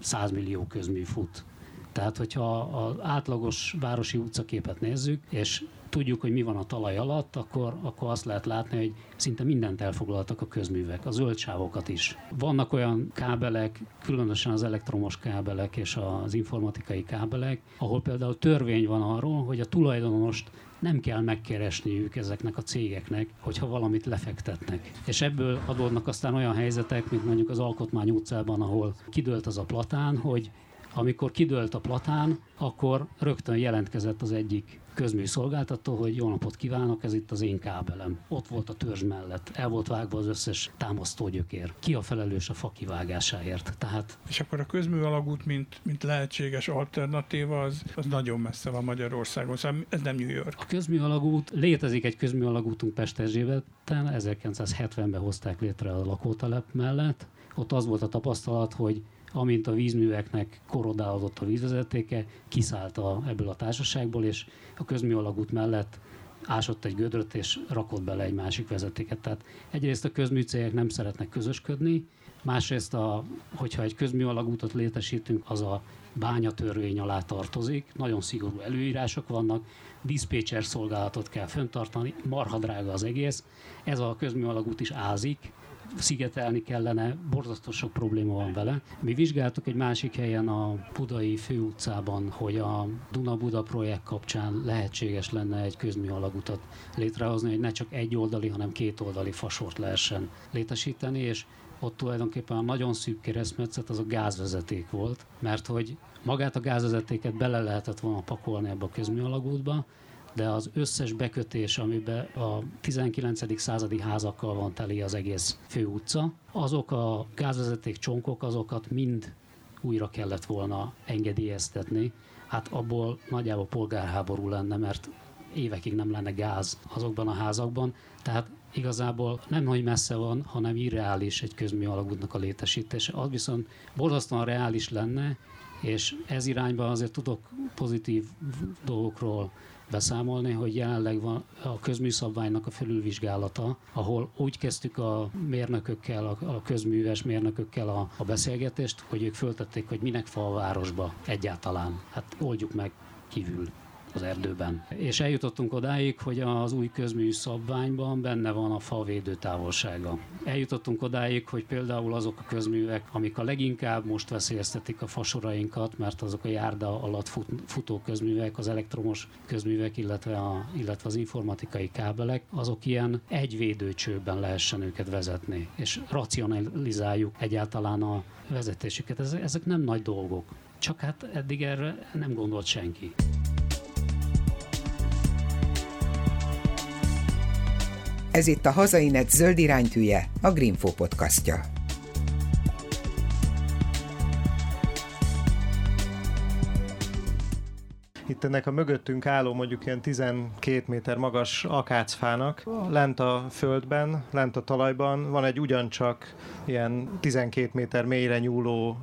100 millió közmű fut. Tehát, hogyha az átlagos városi utcaképet nézzük, és tudjuk, hogy mi van a talaj alatt, akkor azt lehet látni, hogy szinte mindent elfoglaltak a közművek, a zöld sávokat is. Vannak olyan kábelek, különösen az elektromos kábelek és az informatikai kábelek, ahol például törvény van arról, hogy a tulajdonost nem kell megkeresniük ezeknek a cégeknek, hogyha valamit lefektetnek. És ebből adódnak aztán olyan helyzetek, mint mondjuk az Alkotmány utcában, ahol kidőlt az a platán, hogy amikor kidőlt a platán, akkor rögtön jelentkezett az egyik közműszolgáltató, hogy jó napot kívánok, ez itt az én kábelem. Ott volt a törzs mellett, el volt vágva az összes támasztógyökér. Ki a felelős a fa kivágásáért? Tehát... És akkor a közműalagút, mint lehetséges alternatíva, az nagyon messze van Magyarországon, szóval ez nem New York. A közműalagút, létezik egy közműalagútunk Pesterzsébeten, 1970-ben hozták létre a lakótelep mellett. Ott az volt a tapasztalat, hogy amint a vízműveknek korodálódott a vízvezetéke, kiszállt ebből a társaságból, és a közműalagút mellett ásott egy gödröt, és rakott bele egy másik vezetéket. Tehát egyrészt a közműcégek nem szeretnek közösködni, másrészt, hogyha egy közműalagútot létesítünk, az a bányatörvény alá tartozik, nagyon szigorú előírások vannak, diszpécser szolgálatot kell fenntartani, marha drága az egész, ez a közműalagút is ázik, szigetelni kellene, borzasztó sok probléma van vele. Mi vizsgáltuk egy másik helyen a Budai főutcában, hogy a Duna-Buda projekt kapcsán lehetséges lenne egy közműalagutat létrehozni, hogy ne csak egy oldali, hanem két oldali fasort lehessen létesíteni, és ott tulajdonképpen a nagyon szűk keresztmetszet az a gázvezeték volt, mert hogy magát a gázvezetéket bele lehetett volna pakolni ebbe a közműalagútba, de az összes bekötés, amiben a 19. századi házakkal van teli az egész főutca, azok a gázvezeték csonkok, azokat mind újra kellett volna engedélyeztetni. Hát abból nagyjából polgárháború lenne, mert évekig nem lenne gáz azokban a házakban. Tehát igazából nem hogy messze van, hanem irreális egy közműalagútnak a létesítése. Az viszont borzasztóan reális lenne, és ez irányban azért tudok pozitív dolgokról beszámolni, hogy jelenleg van a közműszabványnak a felülvizsgálata, ahol úgy kezdtük a mérnökökkel, a közműves mérnökökkel a beszélgetést, hogy ők föltették, hogy minek fa a városba egyáltalán. Hát oldjuk meg kívül az erdőben. És eljutottunk odáig, hogy az új közmű szabványban benne van a fa védőtávolsága. Eljutottunk odáig, hogy például azok a közművek, amik a leginkább most veszélyeztetik a fasorainkat, mert azok a járda alatt futó közművek, az elektromos közművek, illetve az informatikai kábelek, azok ilyen egy védőcsőben lehessen őket vezetni, és racionalizáljuk egyáltalán a vezetésüket. Ezek nem nagy dolgok, csak hát eddig erre nem gondolt senki. Ez itt a Hazainet zöld iránytűje, a Greenfo podcastja. Itt ennek a mögöttünk álló mondjuk ilyen 12 méter magas akácfának lent a földben, lent a talajban van egy ugyancsak ilyen 12 méter mélyre nyúló,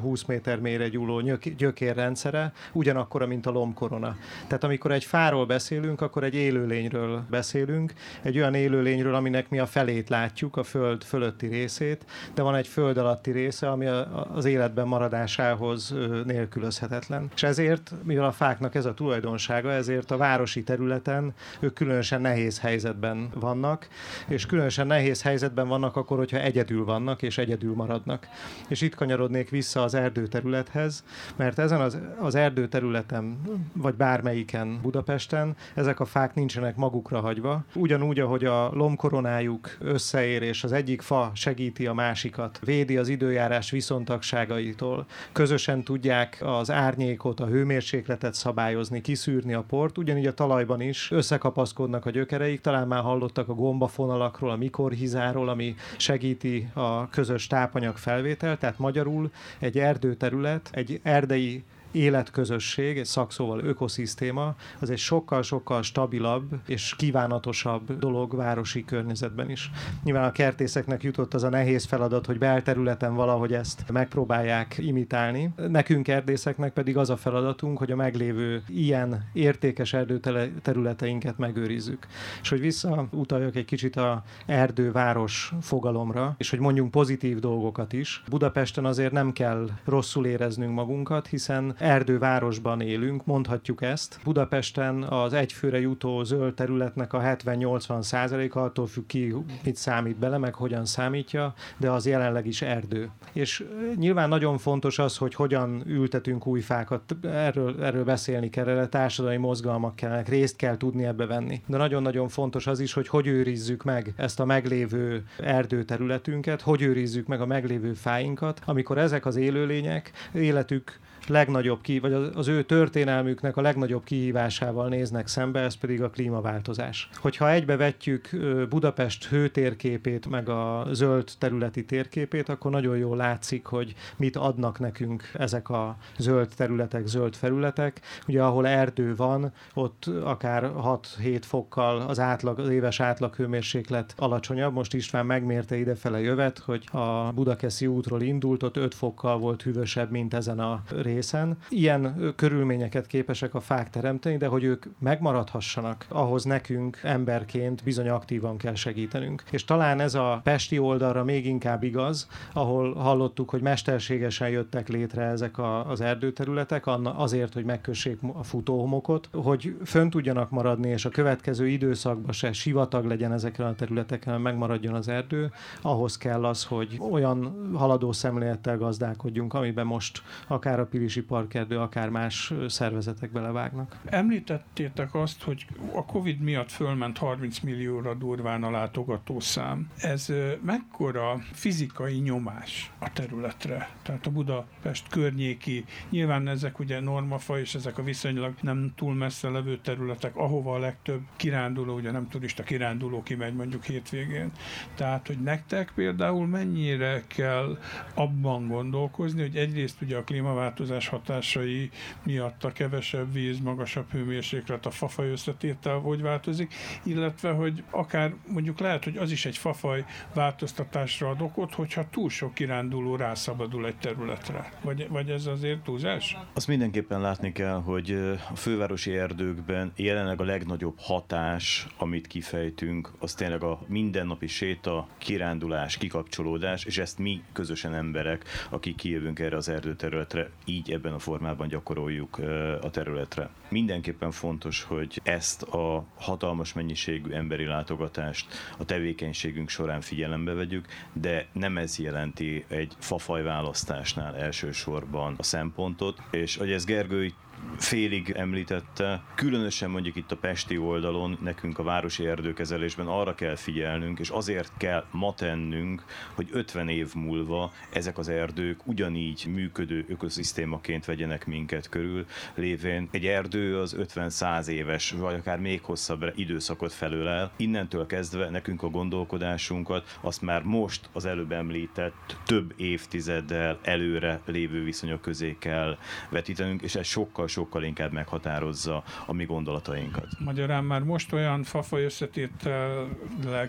20 méter mélyre nyúló gyökérrendszere, ugyanakkora, mint a lombkorona. Tehát amikor egy fáról beszélünk, akkor egy élőlényről beszélünk, egy olyan élőlényről, aminek mi a felét látjuk, a föld fölötti részét, de van egy föld alatti része, ami az életben maradásához nélkülözhetetlen. És ezért, mivel a fáknak ez a tulajdonsága, ezért a városi területen ők különösen nehéz helyzetben vannak, és különösen nehéz helyzetben vannak akkor, hogyha egyedül vannak és egyedül maradnak. És itt kanyarodnék vissza az erdőterülethez, mert ezen az erdőterületen, vagy bármelyiken Budapesten ezek a fák nincsenek magukra hagyva. Ugyanúgy, ahogy a lombkoronájuk összeér, és az egyik fa segíti a másikat, védi az időjárás viszontagságaitól, közösen tudják az árnyékot, a hőmérsékletet szabályozni, kiszűrni a port, ugyanígy a talajban is összekapaszkodnak a gyökereik, talán már hallottak a gombafonalakról, a mikorhizáról, ami segíti a közös tápanyag felvételt, tehát magyarul egy erdőterület, egy erdei életközösség, egy szakszóval ökoszisztéma, az egy sokkal-sokkal stabilabb és kívánatosabb dolog városi környezetben is. Nyilván a kertészeknek jutott az a nehéz feladat, hogy belterületen valahogy ezt megpróbálják imitálni. Nekünk erdészeknek pedig az a feladatunk, hogy a meglévő ilyen értékes erdőterületeinket megőrizzük. És hogy visszautaljak egy kicsit a erdőváros fogalomra, és hogy mondjunk pozitív dolgokat is. Budapesten azért nem kell rosszul éreznünk magunkat, hiszen erdővárosban élünk, mondhatjuk ezt. Budapesten az egyfőre jutó zöld területnek a 70-80%-a, attól függ ki, mit számít bele, meg hogyan számítja, de az jelenleg is erdő. És nyilván nagyon fontos az, hogy hogyan ültetünk új fákat, erről beszélni kell, erre társadalmi mozgalmak kellnek, részt kell tudni ebbe venni. De nagyon-nagyon fontos az is, hogy őrizzük meg ezt a meglévő erdőterületünket, hogy őrizzük meg a meglévő fáinkat, amikor ezek az élőlények életük legnagyobb vagy az ő történelmüknek a legnagyobb kihívásával néznek szembe, ez pedig a klímaváltozás. Hogyha egybevetjük Budapest hőtérképét meg a zöld területi térképét, akkor nagyon jól látszik, hogy mit adnak nekünk ezek a zöld területek, zöld felületek. Ugye ahol erdő van, ott akár 6-7 fokkal az éves átlag hőmérséklet alacsonyabb. Most István megmérte idefele jövet, hogy a Budakeszi útról indult, ott 5 fokkal volt hűvösebb, mint ezen a részen. Ilyen körülményeket képesek a fák teremteni, de hogy ők megmaradhassanak, ahhoz nekünk emberként bizony aktívan kell segítenünk. És talán ez a pesti oldalra még inkább igaz, ahol hallottuk, hogy mesterségesen jöttek létre ezek az erdőterületek, azért, hogy megkössék a futóhomokot, hogy fönn tudjanak maradni, és a következő időszakban se sivatag legyen ezeken a területeken, megmaradjon az erdő, ahhoz kell az, hogy olyan haladó szemlélettel gazdálkodjunk, amiben most akár a Pilisi Parkerdő, akár más szervezetek belevágnak. Említettétek azt, hogy a Covid miatt fölment 30 millióra durván a látogatószám. Ez mekkora fizikai nyomás a területre? Tehát a Budapest környéki, nyilván ezek ugye normafa, és ezek a viszonylag nem túl messze levő területek, ahova a legtöbb kiránduló, ugye nem turista kiránduló kimegy mondjuk hétvégén. Tehát, hogy nektek például mennyire kell abban gondolkozni, hogy egyrészt ugye a klímaváltozás hatásai miatt a kevesebb víz, magasabb hőmérséklet, a fafaj összetétel hogy változik, illetve, hogy akár mondjuk lehet, hogy az is egy fafaj változtatásra ad okot, hogyha túl sok kiránduló rászabadul egy területre. Vagy ez azért túlzás? Azt mindenképpen látni kell, hogy a fővárosi erdőkben jelenleg a legnagyobb hatás, amit kifejtünk, az tényleg a mindennapi séta, kirándulás, kikapcsolódás, és ezt mi közösen emberek, akik kijövünk erre az erdőterületre, így ebben a formában gyakoroljuk a területre. Mindenképpen fontos, hogy ezt a hatalmas mennyiségű emberi látogatást a tevékenységünk során figyelembe vegyük, de nem ez jelenti egy fafajválasztásnál elsősorban a szempontot, és hogy ez Gergő félig említette, különösen mondjuk itt a pesti oldalon nekünk a városi erdőkezelésben arra kell figyelnünk, és azért kell ma tennünk, hogy 50 év múlva ezek az erdők ugyanígy működő ökoszisztémaként vegyenek minket körül, lévén egy erdő az 50-100 éves, vagy akár még hosszabb időszakot felölel. Innentől kezdve nekünk a gondolkodásunkat azt már most az előbb említett több évtizeddel előre lévő viszonyok közé kell vetítenünk, és ez sokkal inkább meghatározza a mi gondolatainkat. Magyarán már most olyan fafaj összetéttel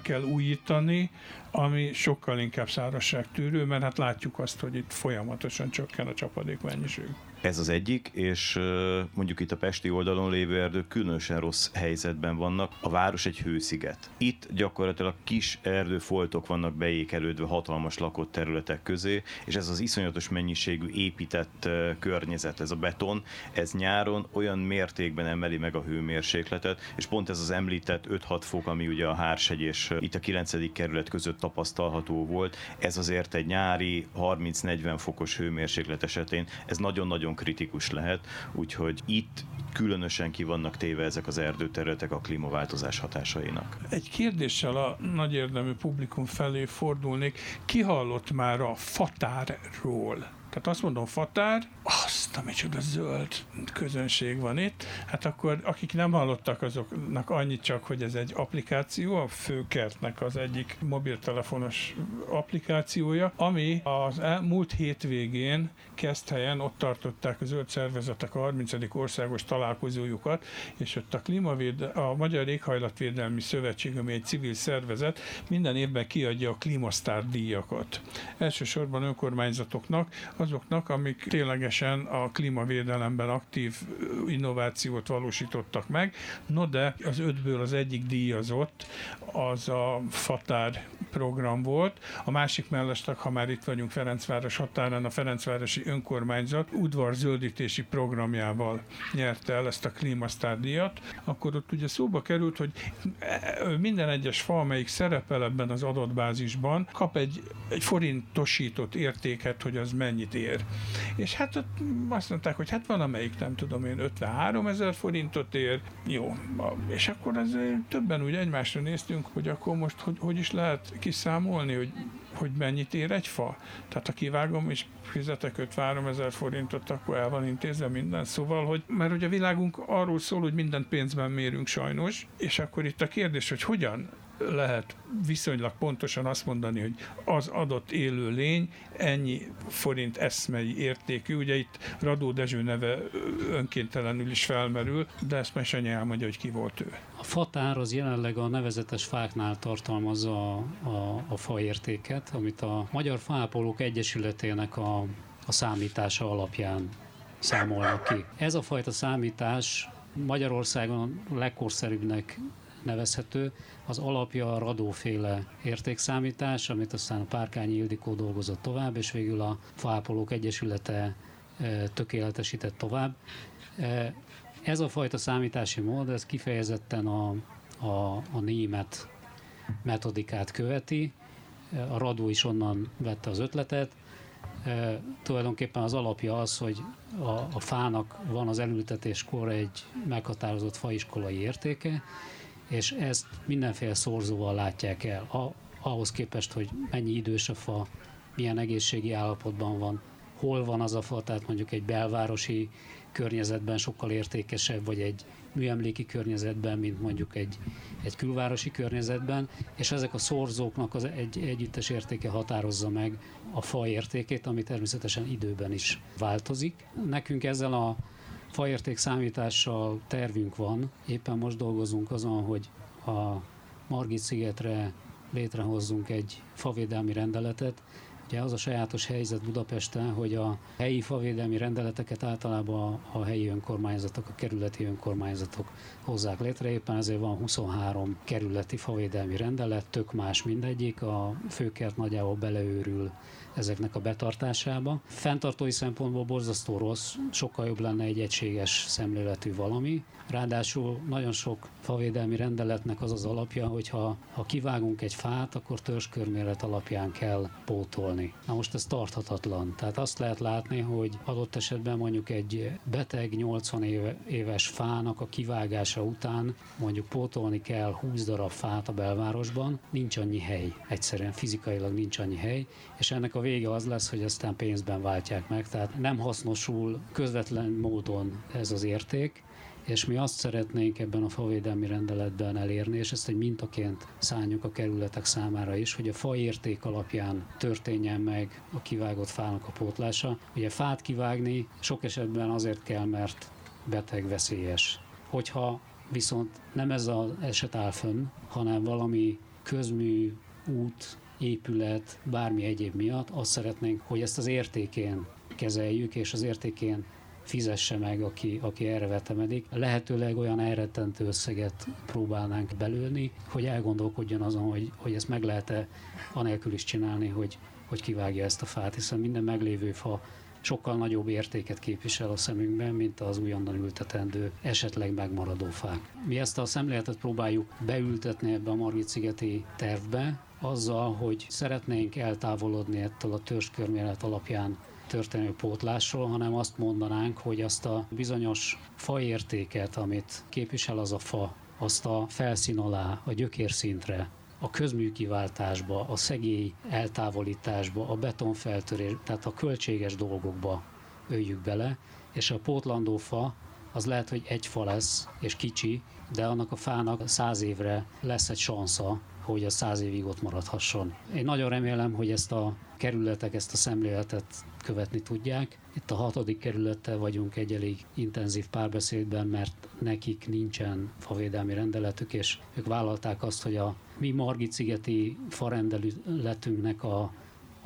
kell újítani, ami sokkal inkább szárazságtűrő, mert hát látjuk azt, hogy itt folyamatosan csökken a csapadék mennyiség. Ez az egyik, és mondjuk itt a pesti oldalon lévő erdők különösen rossz helyzetben vannak. A város egy hősziget. Itt gyakorlatilag kis erdőfoltok vannak beékelődve hatalmas lakott területek közé, és ez az iszonyatos mennyiségű épített környezet, ez a beton, ez nyáron olyan mértékben emeli meg a hőmérsékletet, és pont ez az említett 5-6 fok, ami ugye a Hársegy és itt a 9. kerület között tapasztalható volt, ez azért egy nyári 30-40 fokos hőmérséklet esetén, ez nagyon-nagyon kritikus lehet, úgyhogy itt különösen ki vannak téve ezek az erdőterületek a klímaváltozás hatásainak. Egy kérdéssel a nagy érdemű publikum felé fordulnék, ki hallott már a fatárról? Tehát azt mondom, fatár, azt, amicsoda zöld közönség van itt, hát akkor akik nem hallottak, azoknak annyit csak, hogy ez egy applikáció, a Főkertnek az egyik mobiltelefonos applikációja, ami az múlt hétvégén Keszthelyen ott tartották a zöld szervezetek a 30. országos találkozójukat, és ott a Magyar Éghajlatvédelmi Szövetség, ami egy civil szervezet, minden évben kiadja a klímasztár díjakat. Elsősorban önkormányzatoknak, azoknak, amik ténylegesen a klímavédelemben aktív innovációt valósítottak meg. No de az 5-ből az egyik díjazott, az a FATÁR program volt. A másik mellesleg, ha már itt vagyunk Ferencváros határán, a Ferencvárosi Önkormányzat udvarzöldítési programjával nyerte el ezt a klímasztár díjat. Akkor ott ugye szóba került, hogy minden egyes fa, amelyik szerepel ebben az adatbázisban, kap egy forintosított értéket, hogy az mennyi ér. És hát ott azt mondták, hogy hát valamelyik, nem tudom én, 53 000 forintot ér. Jó, és akkor azért többen úgy egymásra néztünk, hogy akkor most hogy is lehet kiszámolni, hogy mennyit ér egy fa. Tehát ha kivágom és fizetek 53 000 forintot, akkor el van intézve minden. Szóval, hogy mert ugye a világunk arról szól, hogy mindent pénzben mérünk sajnos, és akkor itt a kérdés, hogy hogyan lehet viszonylag pontosan azt mondani, hogy az adott élő lény ennyi forint eszmei értékű. Ugye itt Radó Dezső neve önkéntelenül is felmerül, de ezt már Sanyi elmondja, hogy ki volt ő. A fatár az jelenleg a nevezetes fáknál tartalmazza a faértéket, amit a Magyar Faápolók Egyesületének a számítása alapján számolnak ki. Ez a fajta számítás Magyarországon legkorszerűbbnek nevezhető, az alapja a radóféle értékszámítás, amit aztán a Párkányi Ildikó dolgozott tovább, és végül a Faápolók Egyesülete tökéletesített tovább. Ez a fajta számítási mód, ez kifejezetten a német metodikát követi, a Radó is onnan vette az ötletet. Tulajdonképpen az alapja az, hogy a fának van az elültetéskor egy meghatározott faiskolai értéke, és ezt mindenféle szorzóval látják el. Ahhoz képest, hogy mennyi idős a fa, milyen egészségi állapotban van, hol van az a fa, tehát mondjuk egy belvárosi környezetben sokkal értékesebb, vagy egy műemléki környezetben, mint mondjuk egy külvárosi környezetben, és ezek a szorzóknak az együttes értéke határozza meg a fa értékét, ami természetesen időben is változik. Nekünk ezzel a faértékszámítással tervünk van, éppen most dolgozunk azon, hogy a Margit-szigetre létrehozzunk egy favédelmi rendeletet. Ugye az a sajátos helyzet Budapesten, hogy a helyi favédelmi rendeleteket általában a helyi önkormányzatok, a kerületi önkormányzatok hozzák létre, éppen ezért van 23 kerületi favédelmi rendelet, tök más mindegyik, a főkert nagyjából beleőrül ezeknek a betartásába. Fenntartói szempontból borzasztó rossz, sokkal jobb lenne egy egységes szemléletű valami. Ráadásul nagyon sok favédelmi rendeletnek az az alapja, hogy ha kivágunk egy fát, akkor törzskörméret alapján kell pótolni. Na most ez tarthatatlan. Tehát azt lehet látni, hogy adott esetben mondjuk egy beteg 80 éves fának a kivágása után mondjuk pótolni kell 20 darab fát a belvárosban, nincs annyi hely. Egyszerűen fizikailag nincs annyi hely, és ennek a vége az lesz, hogy aztán pénzben váltják meg, tehát nem hasznosul közvetlen módon ez az érték, és mi azt szeretnénk ebben a favédelmi rendeletben elérni, és ezt egy mintaként szánjuk a kerületek számára is, hogy a faérték alapján történjen meg a kivágott fának a pótlása. Ugye fát kivágni sok esetben azért kell, mert beteg, veszélyes. Hogyha viszont nem ez az eset áll fönn, hanem valami közmű, út, épület, bármi egyéb miatt, azt szeretnénk, hogy ezt az értékén kezeljük, és az értékén fizesse meg, aki erre vetemedik. Lehetőleg olyan elrettentő összeget próbálnánk belőni, hogy elgondolkodjon azon, hogy ezt meg lehet-e anélkül is csinálni, hogy kivágja ezt a fát, hiszen minden meglévő fa sokkal nagyobb értéket képvisel a szemünkben, mint az újonnan ültetendő, esetleg megmaradó fák. Mi ezt a szemléletet próbáljuk beültetni ebbe a Margit-szigeti tervbe, azzal, hogy szeretnénk eltávolodni ettől a törzskörmélet alapján történő pótlásról, hanem azt mondanánk, hogy azt a bizonyos faértéket, amit képvisel az a fa, azt a felszín alá, a gyökérszintre, a közműkiváltásba, a szegély eltávolításba, a betonfeltörés, tehát a költséges dolgokba öljük bele, és a pótlandó fa az lehet, hogy egy fa lesz, és kicsi, de annak a fának 100 évre lesz egy sansza, hogy a 100 évig ott maradhasson. Én nagyon remélem, hogy ezt a kerületek, ezt a szemléletet követni tudják. Itt a 6. kerülettel vagyunk egy elég intenzív párbeszédben, mert nekik nincsen favédelmi rendeletük, és ők vállalták azt, hogy a mi Margit-szigeti farendeletünknek a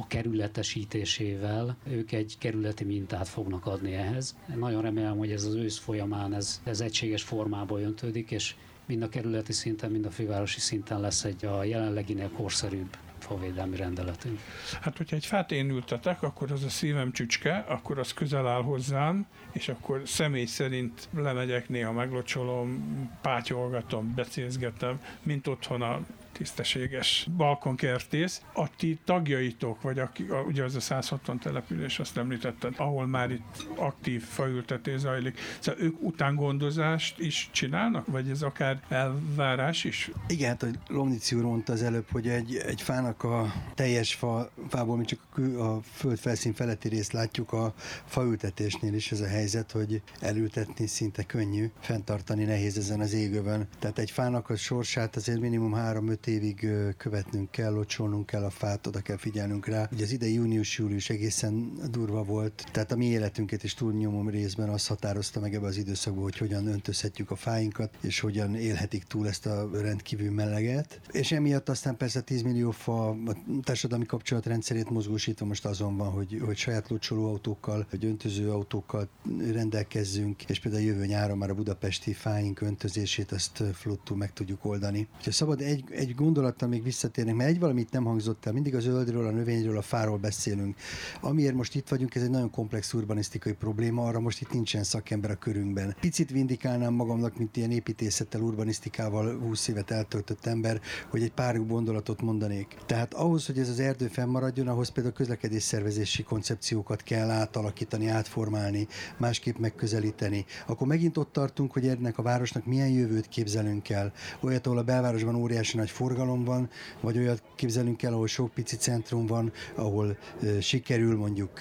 kerületesítésével ők egy kerületi mintát fognak adni ehhez. Én nagyon remélem, hogy ez az ősz folyamán ez egységes formába öntődik, és mind a kerületi szinten, mind a fővárosi szinten lesz egy a jelenleginél korszerűbb favédelmi rendeletünk. Hát, hogyha egy fát én ültetek, akkor az a szívem csücske, akkor az közel áll hozzám, és akkor személy szerint lemegyek, néha meglocsolom, pátyolgatom, becézgetem, mint otthon a tisztességes balkonkertész. A ti tagjaitok, vagy ugye az a 160 település, azt említetted, ahol már itt aktív faültetés zajlik. Szóval ők utángondozást is csinálnak, vagy ez akár elvárás is? Igen, hát a Lomnici úr mondta az előbb, hogy egy fának a teljes fából, mi csak a földfelszín feletti részt látjuk, a faültetésnél is ez a helyzet, hogy elültetni szinte könnyű, fenntartani nehéz ezen az égövön. Tehát egy fának a sorsát azért minimum 3-5 5 évig követnünk kell, locsolnunk kell a fát, oda kell figyelnünk rá. Ugye az idei június-július egészen durva volt, tehát a mi életünket is túlnyomó részben azt határozta meg ebbe az időszakban, hogy hogyan öntözhetjük a fáinkat, és hogyan élhetik túl ezt a rendkívül meleget. És emiatt aztán persze 10 millió fa a társadalmi kapcsolatrendszerét mozgósítva most azon van, hogy saját locsoló autókkal, vagy öntöző autókkal rendelkezzünk, és például jövő nyáron már a budapesti fáink öntözését ezt flottú meg tudjuk oldani. Ha szabad egy gondolattal még visszatérnék, mert egy valamit nem hangzott el, mindig a zöldről, a növényről, a fáról beszélünk. Amiért most itt vagyunk, ez egy nagyon komplex urbanisztikai probléma, arra most itt nincsen szakember a körünkben. Picit vindikálnám magamnak, mint ilyen építészettel, urbanisztikával 20 évet eltöltött ember, hogy egy pár gondolatot mondanék. Tehát ahhoz, hogy ez az erdő fennmaradjon, ahhoz például közlekedésszervezési koncepciókat kell átalakítani, átformálni, másképp megközelíteni. Akkor megint ott tartunk, hogy ennek a városnak milyen jövőt képzelünk el. Olyat, ahol a belvárosban óriási nagy forgalom van, vagy olyat képzelünk el, ahol sok pici centrum van, ahol sikerül mondjuk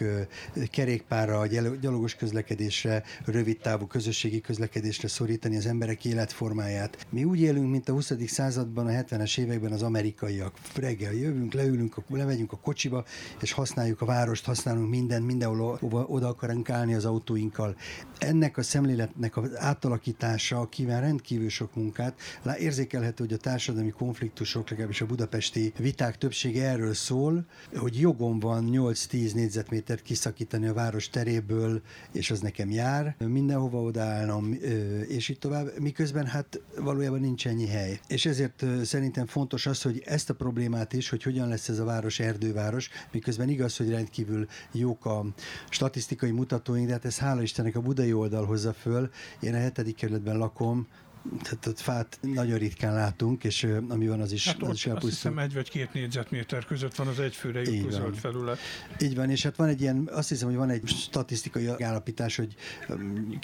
kerékpárra, gyalogos közlekedésre, rövidtávú közösségi közlekedésre szorítani az emberek életformáját. Mi úgy élünk, mint a 20. században, a 70-es években az amerikaiak. Reggel jövünk, leülünk, lemegyünk a kocsiba, és használjuk a várost, használunk mindent, mindenhol oda akarunk állni az autóinkkal. Ennek a szemléletnek az átalakítása kíván rendkívül sok munkát. Érzékelhető, hogy a társadalmi konfliktusok, legalábbis a budapesti viták többsége erről szól, hogy jogom van 8-10 négyzetmétert kiszakítani a város teréből, és az nekem jár, mindenhova odaállnom, és így tovább, miközben hát valójában nincs ennyi hely. És ezért szerintem fontos az, hogy ezt a problémát is, hogy hogyan lesz ez a város erdőváros, miközben igaz, hogy rendkívül jók a statisztikai mutatóink, de hát ez hála Istennek a budai oldal hozza föl. Én a 7. kerületben lakom, tehát ott fát nagyon ritkán látunk, és ami van, az is elpusztul. Hát azt hiszem 1 vagy 2 négyzetméter között van az egyfőre jutó zöld felület. Így van, és hát van egy ilyen, azt hiszem, hogy van egy statisztikai állapítás, hogy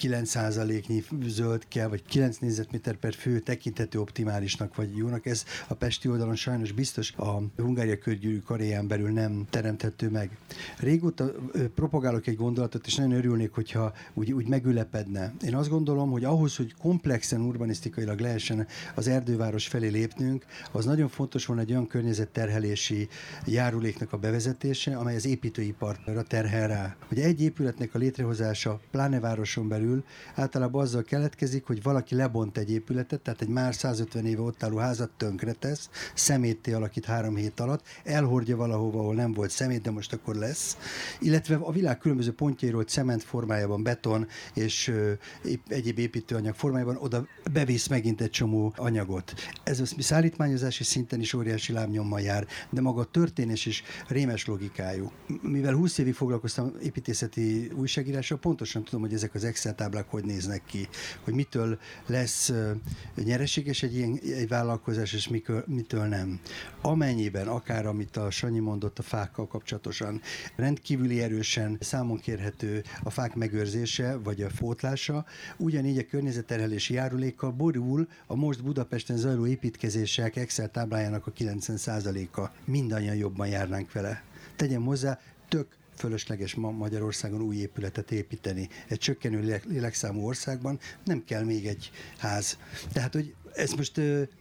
9%-nyi zöld kell, vagy 9 négyzetméter per fő tekinthető optimálisnak vagy jónak. Ez a pesti oldalon sajnos biztos a Hungária körgyűrű karéján belül nem teremthető meg. Régóta propagálok egy gondolatot, és nagyon örülnék, hogyha úgy megülepedne. Én azt gondolom, hogy ahhoz, hogy komplexen urbanisztikailag lehessen az erdőváros felé lépnünk, az nagyon fontos volna egy olyan környezetterhelési járuléknak a bevezetése, amely az építőiparra terhel rá. Ugye egy épületnek a létrehozása, pláne városon belül, általában azzal keletkezik, hogy valaki lebont egy épületet, tehát egy már 150 éve ott álló házat tönkretesz, szemétté alakít 3 hét alatt, elhordja valahova, ahol nem volt szemét, de most akkor lesz, illetve a világ különböző pontjairól cement formájában, beton és egyéb építőanyag formájában oda bevész megint egy csomó anyagot. Ez a szállítmányozási szinten is óriási lábnyommal jár, de maga a történés is rémes logikájú. Mivel 20 évig foglalkoztam építészeti újságírással, pontosan tudom, hogy ezek az Excel táblák hogy néznek ki, hogy mitől lesz nyereséges egy ilyen egy vállalkozás, és mitől nem. Amennyiben, akár amit a Sanyi mondott a fákkal kapcsolatosan, rendkívüli erősen számon kérhető a fák megőrzése, vagy a pótlása, ugyanígy a környezetterhelési járulék borul a most Budapesten zajló építkezések Excel táblájának a 90%-a. Mindannyian jobban járnánk vele. Tegyem hozzá, tök fölösleges ma Magyarországon új épületet építeni. Egy csökkenő lélekszámú országban nem kell még egy ház. Tehát, hogy ez most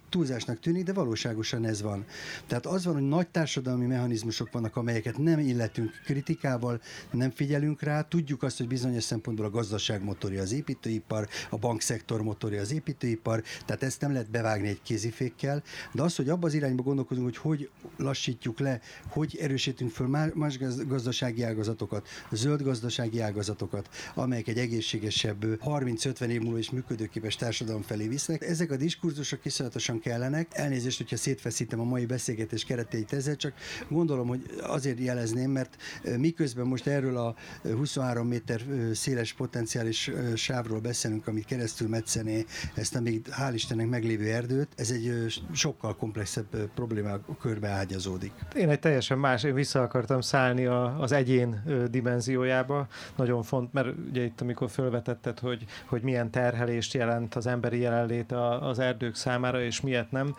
túlzásnak tűnik, de valóságosan ez van. Tehát az van, hogy nagy társadalmi mechanizmusok vannak, amelyeket nem illetünk kritikával, nem figyelünk rá. Tudjuk azt, hogy bizonyos szempontból a gazdaság motorja az építőipar, a bankszektor motorja az építőipar, tehát ezt nem lehet bevágni egy kézifékkel, de az, hogy abba az irányba gondolkozunk, hogy lassítjuk le, hogy erősítünk föl más gazdasági ágazatokat, zöld gazdasági ágazatokat, amelyek egy egészségesebb, 30-50 év múlva is működőképes társadalom felé visznek. Ezek a diskurzusok iszonyatosan kellenek. Elnézést, hogyha szétfeszítem a mai beszélgetés kereteit ezzel, csak gondolom, hogy azért jelezném, mert miközben most erről a 23 méter széles potenciális sávról beszélünk, amit keresztül metszené ezt a még hál' Istennek meglévő erdőt, ez egy sokkal komplexebb problémák körbe ágyazódik. Én egy teljesen más, én vissza akartam szállni az egyén dimenziójába. Nagyon fontos, mert ugye itt, amikor fölvetetted, hogy milyen terhelést jelent az emberi jelenlét az erdők számára, és miért nem.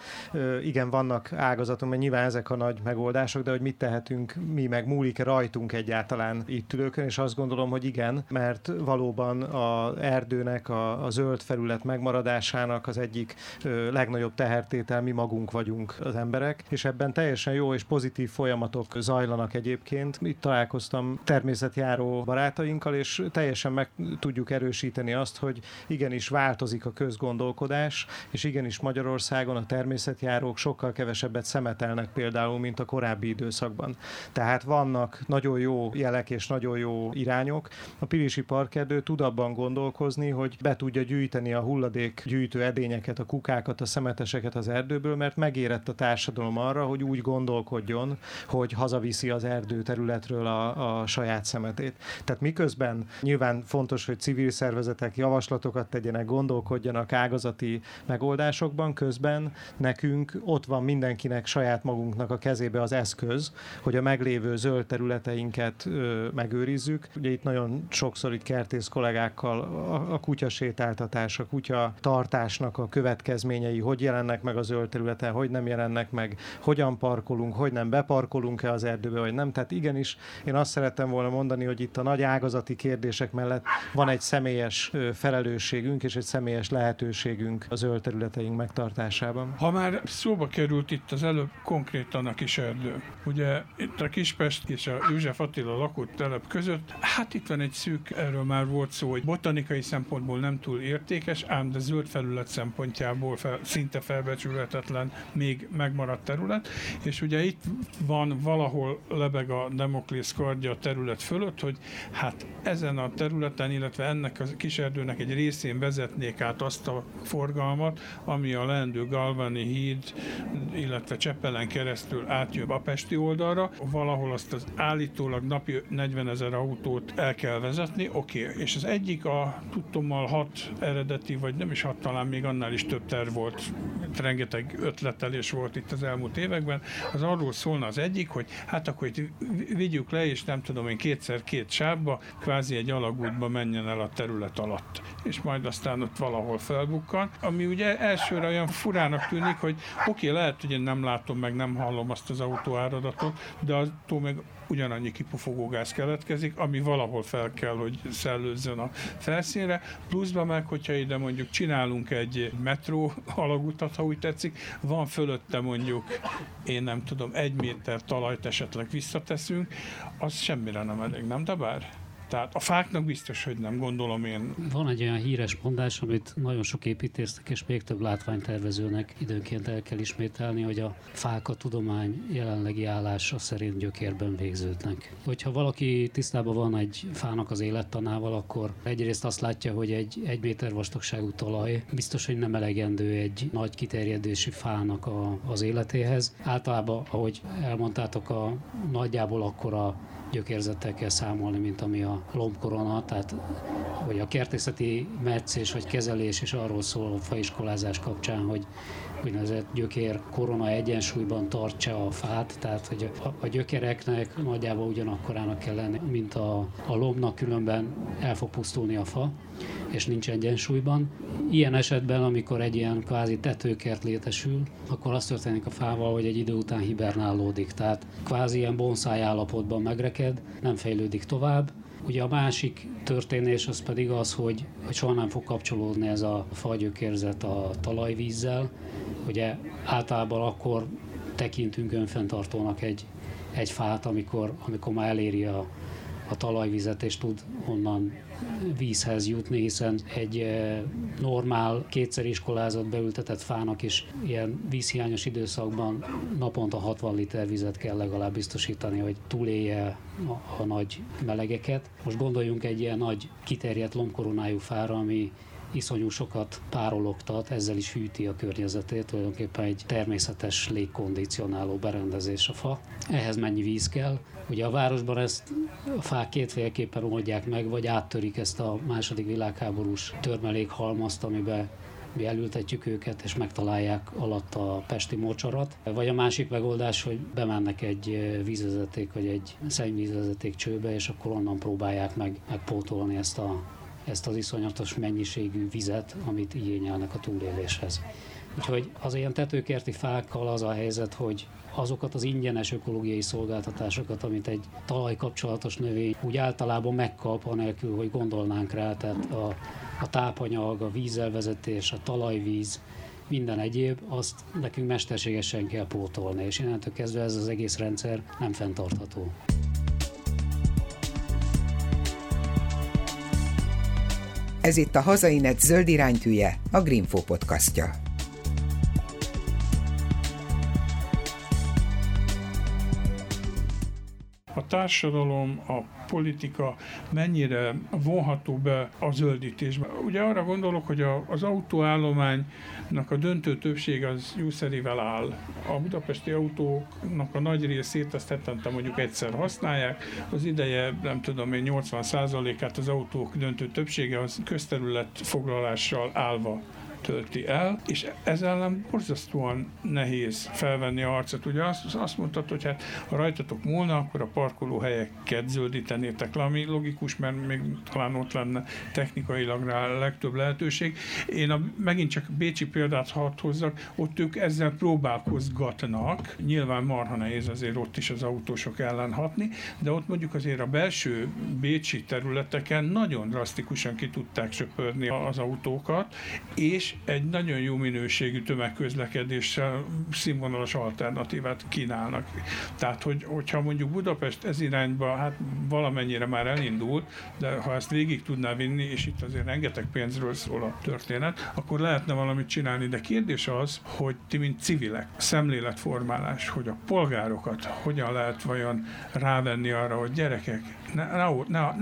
Igen, vannak ágazaton, mert nyilván ezek a nagy megoldások, de hogy mit tehetünk, mi meg múlik-e rajtunk egyáltalán itt ülőkön, és azt gondolom, hogy igen, mert valóban az erdőnek, a zöld felület megmaradásának az egyik legnagyobb tehertétel mi magunk vagyunk az emberek, és ebben teljesen jó és pozitív folyamatok zajlanak egyébként. Itt találkoztam természetjáró barátainkkal, és teljesen meg tudjuk erősíteni azt, hogy igenis változik a közgondolkodás, és igenis Magyarországon a természetjárók sokkal kevesebbet szemetelnek például, mint a korábbi időszakban. Tehát vannak nagyon jó jelek és nagyon jó irányok. A Pilisi Parkerdő tud abban gondolkozni, hogy be tudja gyűjteni a hulladékgyűjtő edényeket, a kukákat, a szemeteseket az erdőből, mert megérett a társadalom arra, hogy úgy gondolkodjon, hogy hazaviszi az erdőterületről a saját szemetét. Tehát miközben nyilván fontos, hogy civil szervezetek javaslatokat tegyenek, gondolkodjanak ágazati megoldásokban, közben nekünk ott van mindenkinek saját magunknak a kezébe az eszköz, hogy a meglévő zöld területeinket megőrizzük. Ugye itt nagyon sokszor itt kertész kollégákkal a kutyasétáltatás, a kutyatartásnak a következményei, hogy jelennek meg a zöld területen, hogy nem jelennek meg, hogyan parkolunk, hogy nem beparkolunk-e az erdőbe, vagy nem. Tehát igenis, én azt szerettem volna mondani, hogy itt a nagy ágazati kérdések mellett van egy személyes felelősségünk és egy személyes lehetőségünk a zöld területeink megtartásában. Ha már szóba került itt az előbb konkrétan a kis erdő. Ugye itt a Kispesti és a József Attila lakótelep között, hát itt van egy szűk, erről már volt szó, hogy botanikai szempontból nem túl értékes, ám de zöld felület szempontjából szinte felbecsülhetetlen, még megmaradt terület, és ugye itt van valahol lebeg a Demoklész kardja a terület fölött, hogy hát ezen a területen, illetve ennek a kis erdőnek egy részén vezetnék át azt a forgalmat, ami a leendő Galváni híd, illetve Csepelen keresztül átjön a pesti oldalra, valahol azt az állítólag napi 40 000 autót el kell vezetni, oké. És az egyik a tudtommal 6 eredeti, vagy nem is 6, talán még annál is több terv volt, rengeteg ötletelés volt itt az elmúlt években, az arról szólna az egyik, hogy hát akkor itt vigyük le, és nem tudom én 2x2 sávba, kvázi egy alagútba menjen el a terület alatt. És majd aztán ott valahol felbukkan, ami ugye elsőre olyan furának tűnik, hogy oké, lehet, hogy én nem látom, meg nem hallom azt az autóáradatot, de attól meg ugyanannyi kipufogógáz keletkezik, ami valahol fel kell, hogy szellőzzön a felszínre. Pluszban meg, hogyha ide mondjuk csinálunk egy metró alagutat, ha úgy tetszik, van fölötte mondjuk, én nem tudom, 1 méter talajt esetleg visszateszünk, az semmire nem elég, nem de bár? Tehát a fáknak biztos, hogy nem, gondolom én. Van egy olyan híres mondás, amit nagyon sok építésznek és még több látványtervezőnek időnként el kell ismételni, hogy a fák a tudomány jelenlegi állása szerint gyökérben végződnek. Hogyha valaki tisztában van egy fának az élettanával, akkor egyrészt azt látja, hogy egy méter vastagságú talaj biztos, hogy nem elegendő egy nagy kiterjedési fának az életéhez. Általában, ahogy elmondtátok, a nagyjából akkora gyökérzettel kell számolni, mint ami a lombkorona, tehát hogy a kertészeti metszés vagy kezelés is arról szól a faiskolázás kapcsán, hogy úgynevezett gyökér korona egyensúlyban tartsa a fát, tehát hogy a gyökereknek nagyjából ugyanakkorának kell lenni, mint a lombnak, különben el fog pusztulni a fa, és nincs egyensúlyban. Ilyen esetben, amikor egy ilyen kvázi tetőkert létesül, akkor az történik a fával, hogy egy idő után hibernálódik, tehát kvázi ilyen bonszáj állapotban megreked, nem fejlődik tovább. Ugye a másik történés az pedig az, hogy soha nem fog kapcsolódni ez a fagyökérzet a talajvízzel. Ugye általában akkor tekintünk önfenntartónak egy fát, amikor már eléri a talajvizet és tud onnan vízhez jutni, hiszen egy normál, 2-szer iskolázott beültetett fának is ilyen vízhiányos időszakban naponta 60 liter vizet kell legalább biztosítani, hogy túlélje a nagy melegeket. Most gondoljunk egy ilyen nagy, kiterjedt lombkoronájú fára, ami iszonyú sokat párologtat, ezzel is hűti a környezetét, tulajdonképpen egy természetes légkondicionáló berendezés a fa. Ehhez mennyi víz kell? Ugye a városban ezt a fák kétféleképpen oldják meg, vagy áttörik ezt a II. Világháborús törmelékhalmazt, amiben mi elültetjük őket, és megtalálják alatt a pesti mocsarat. Vagy a másik megoldás, hogy bemennek egy vízvezeték, vagy egy szennyvízvezeték csőbe, és akkor onnan próbálják megpótolni ezt az iszonyatos mennyiségű vizet, amit igényelnek a túléléshez. Úgyhogy az ilyen tetőkerti fákkal az a helyzet, hogy azokat az ingyenes ökológiai szolgáltatásokat, amit egy talajkapcsolatos növény úgy általában megkap, anélkül, hogy gondolnánk rá, tehát a tápanyag, a vízelvezetés, a talajvíz, minden egyéb, azt nekünk mesterségesen kell pótolni, és innentől kezdve ez az egész rendszer nem fenntartható. Ez itt a Hazainet zöld iránytűje, a Greenfo podcastja. A társadalom, a politika mennyire vonható be a zöldítésbe. Ugye arra gondolok, hogy az autóállománynak a döntő többség az jószerivel áll. A budapesti autóknak a nagy részét azt hetente mondjuk egyszer használják. Az ideje, nem tudom én, 80%-át az autók döntő többsége az közterület foglalással állva tölti el, és ez ellen borzasztóan nehéz felvenni a harcot. Ugye azt mondtad, hogy hát ha rajtatok múlna, akkor a parkolóhelyeket zöldítenétek le, ami logikus, mert még talán ott lenne technikailag rá a legtöbb lehetőség. Én megint csak bécsi példát hadd hozzak, ott ők ezzel próbálkozgatnak, nyilván marha nehéz azért ott is az autósok ellen hatni, de ott mondjuk azért a belső bécsi területeken nagyon drasztikusan ki tudták söpörni az autókat, és egy nagyon jó minőségű tömegközlekedéssel színvonalas alternatívát kínálnak. Tehát, hogyha mondjuk Budapest ez irányba, hát valamennyire már elindult, de ha ezt végig tudná vinni, és itt azért rengeteg pénzről szól a történet, akkor lehetne valamit csinálni, de kérdés az, hogy ti, mint civilek, szemléletformálás, hogy a polgárokat hogyan lehet vajon rávenni arra, hogy gyerekek,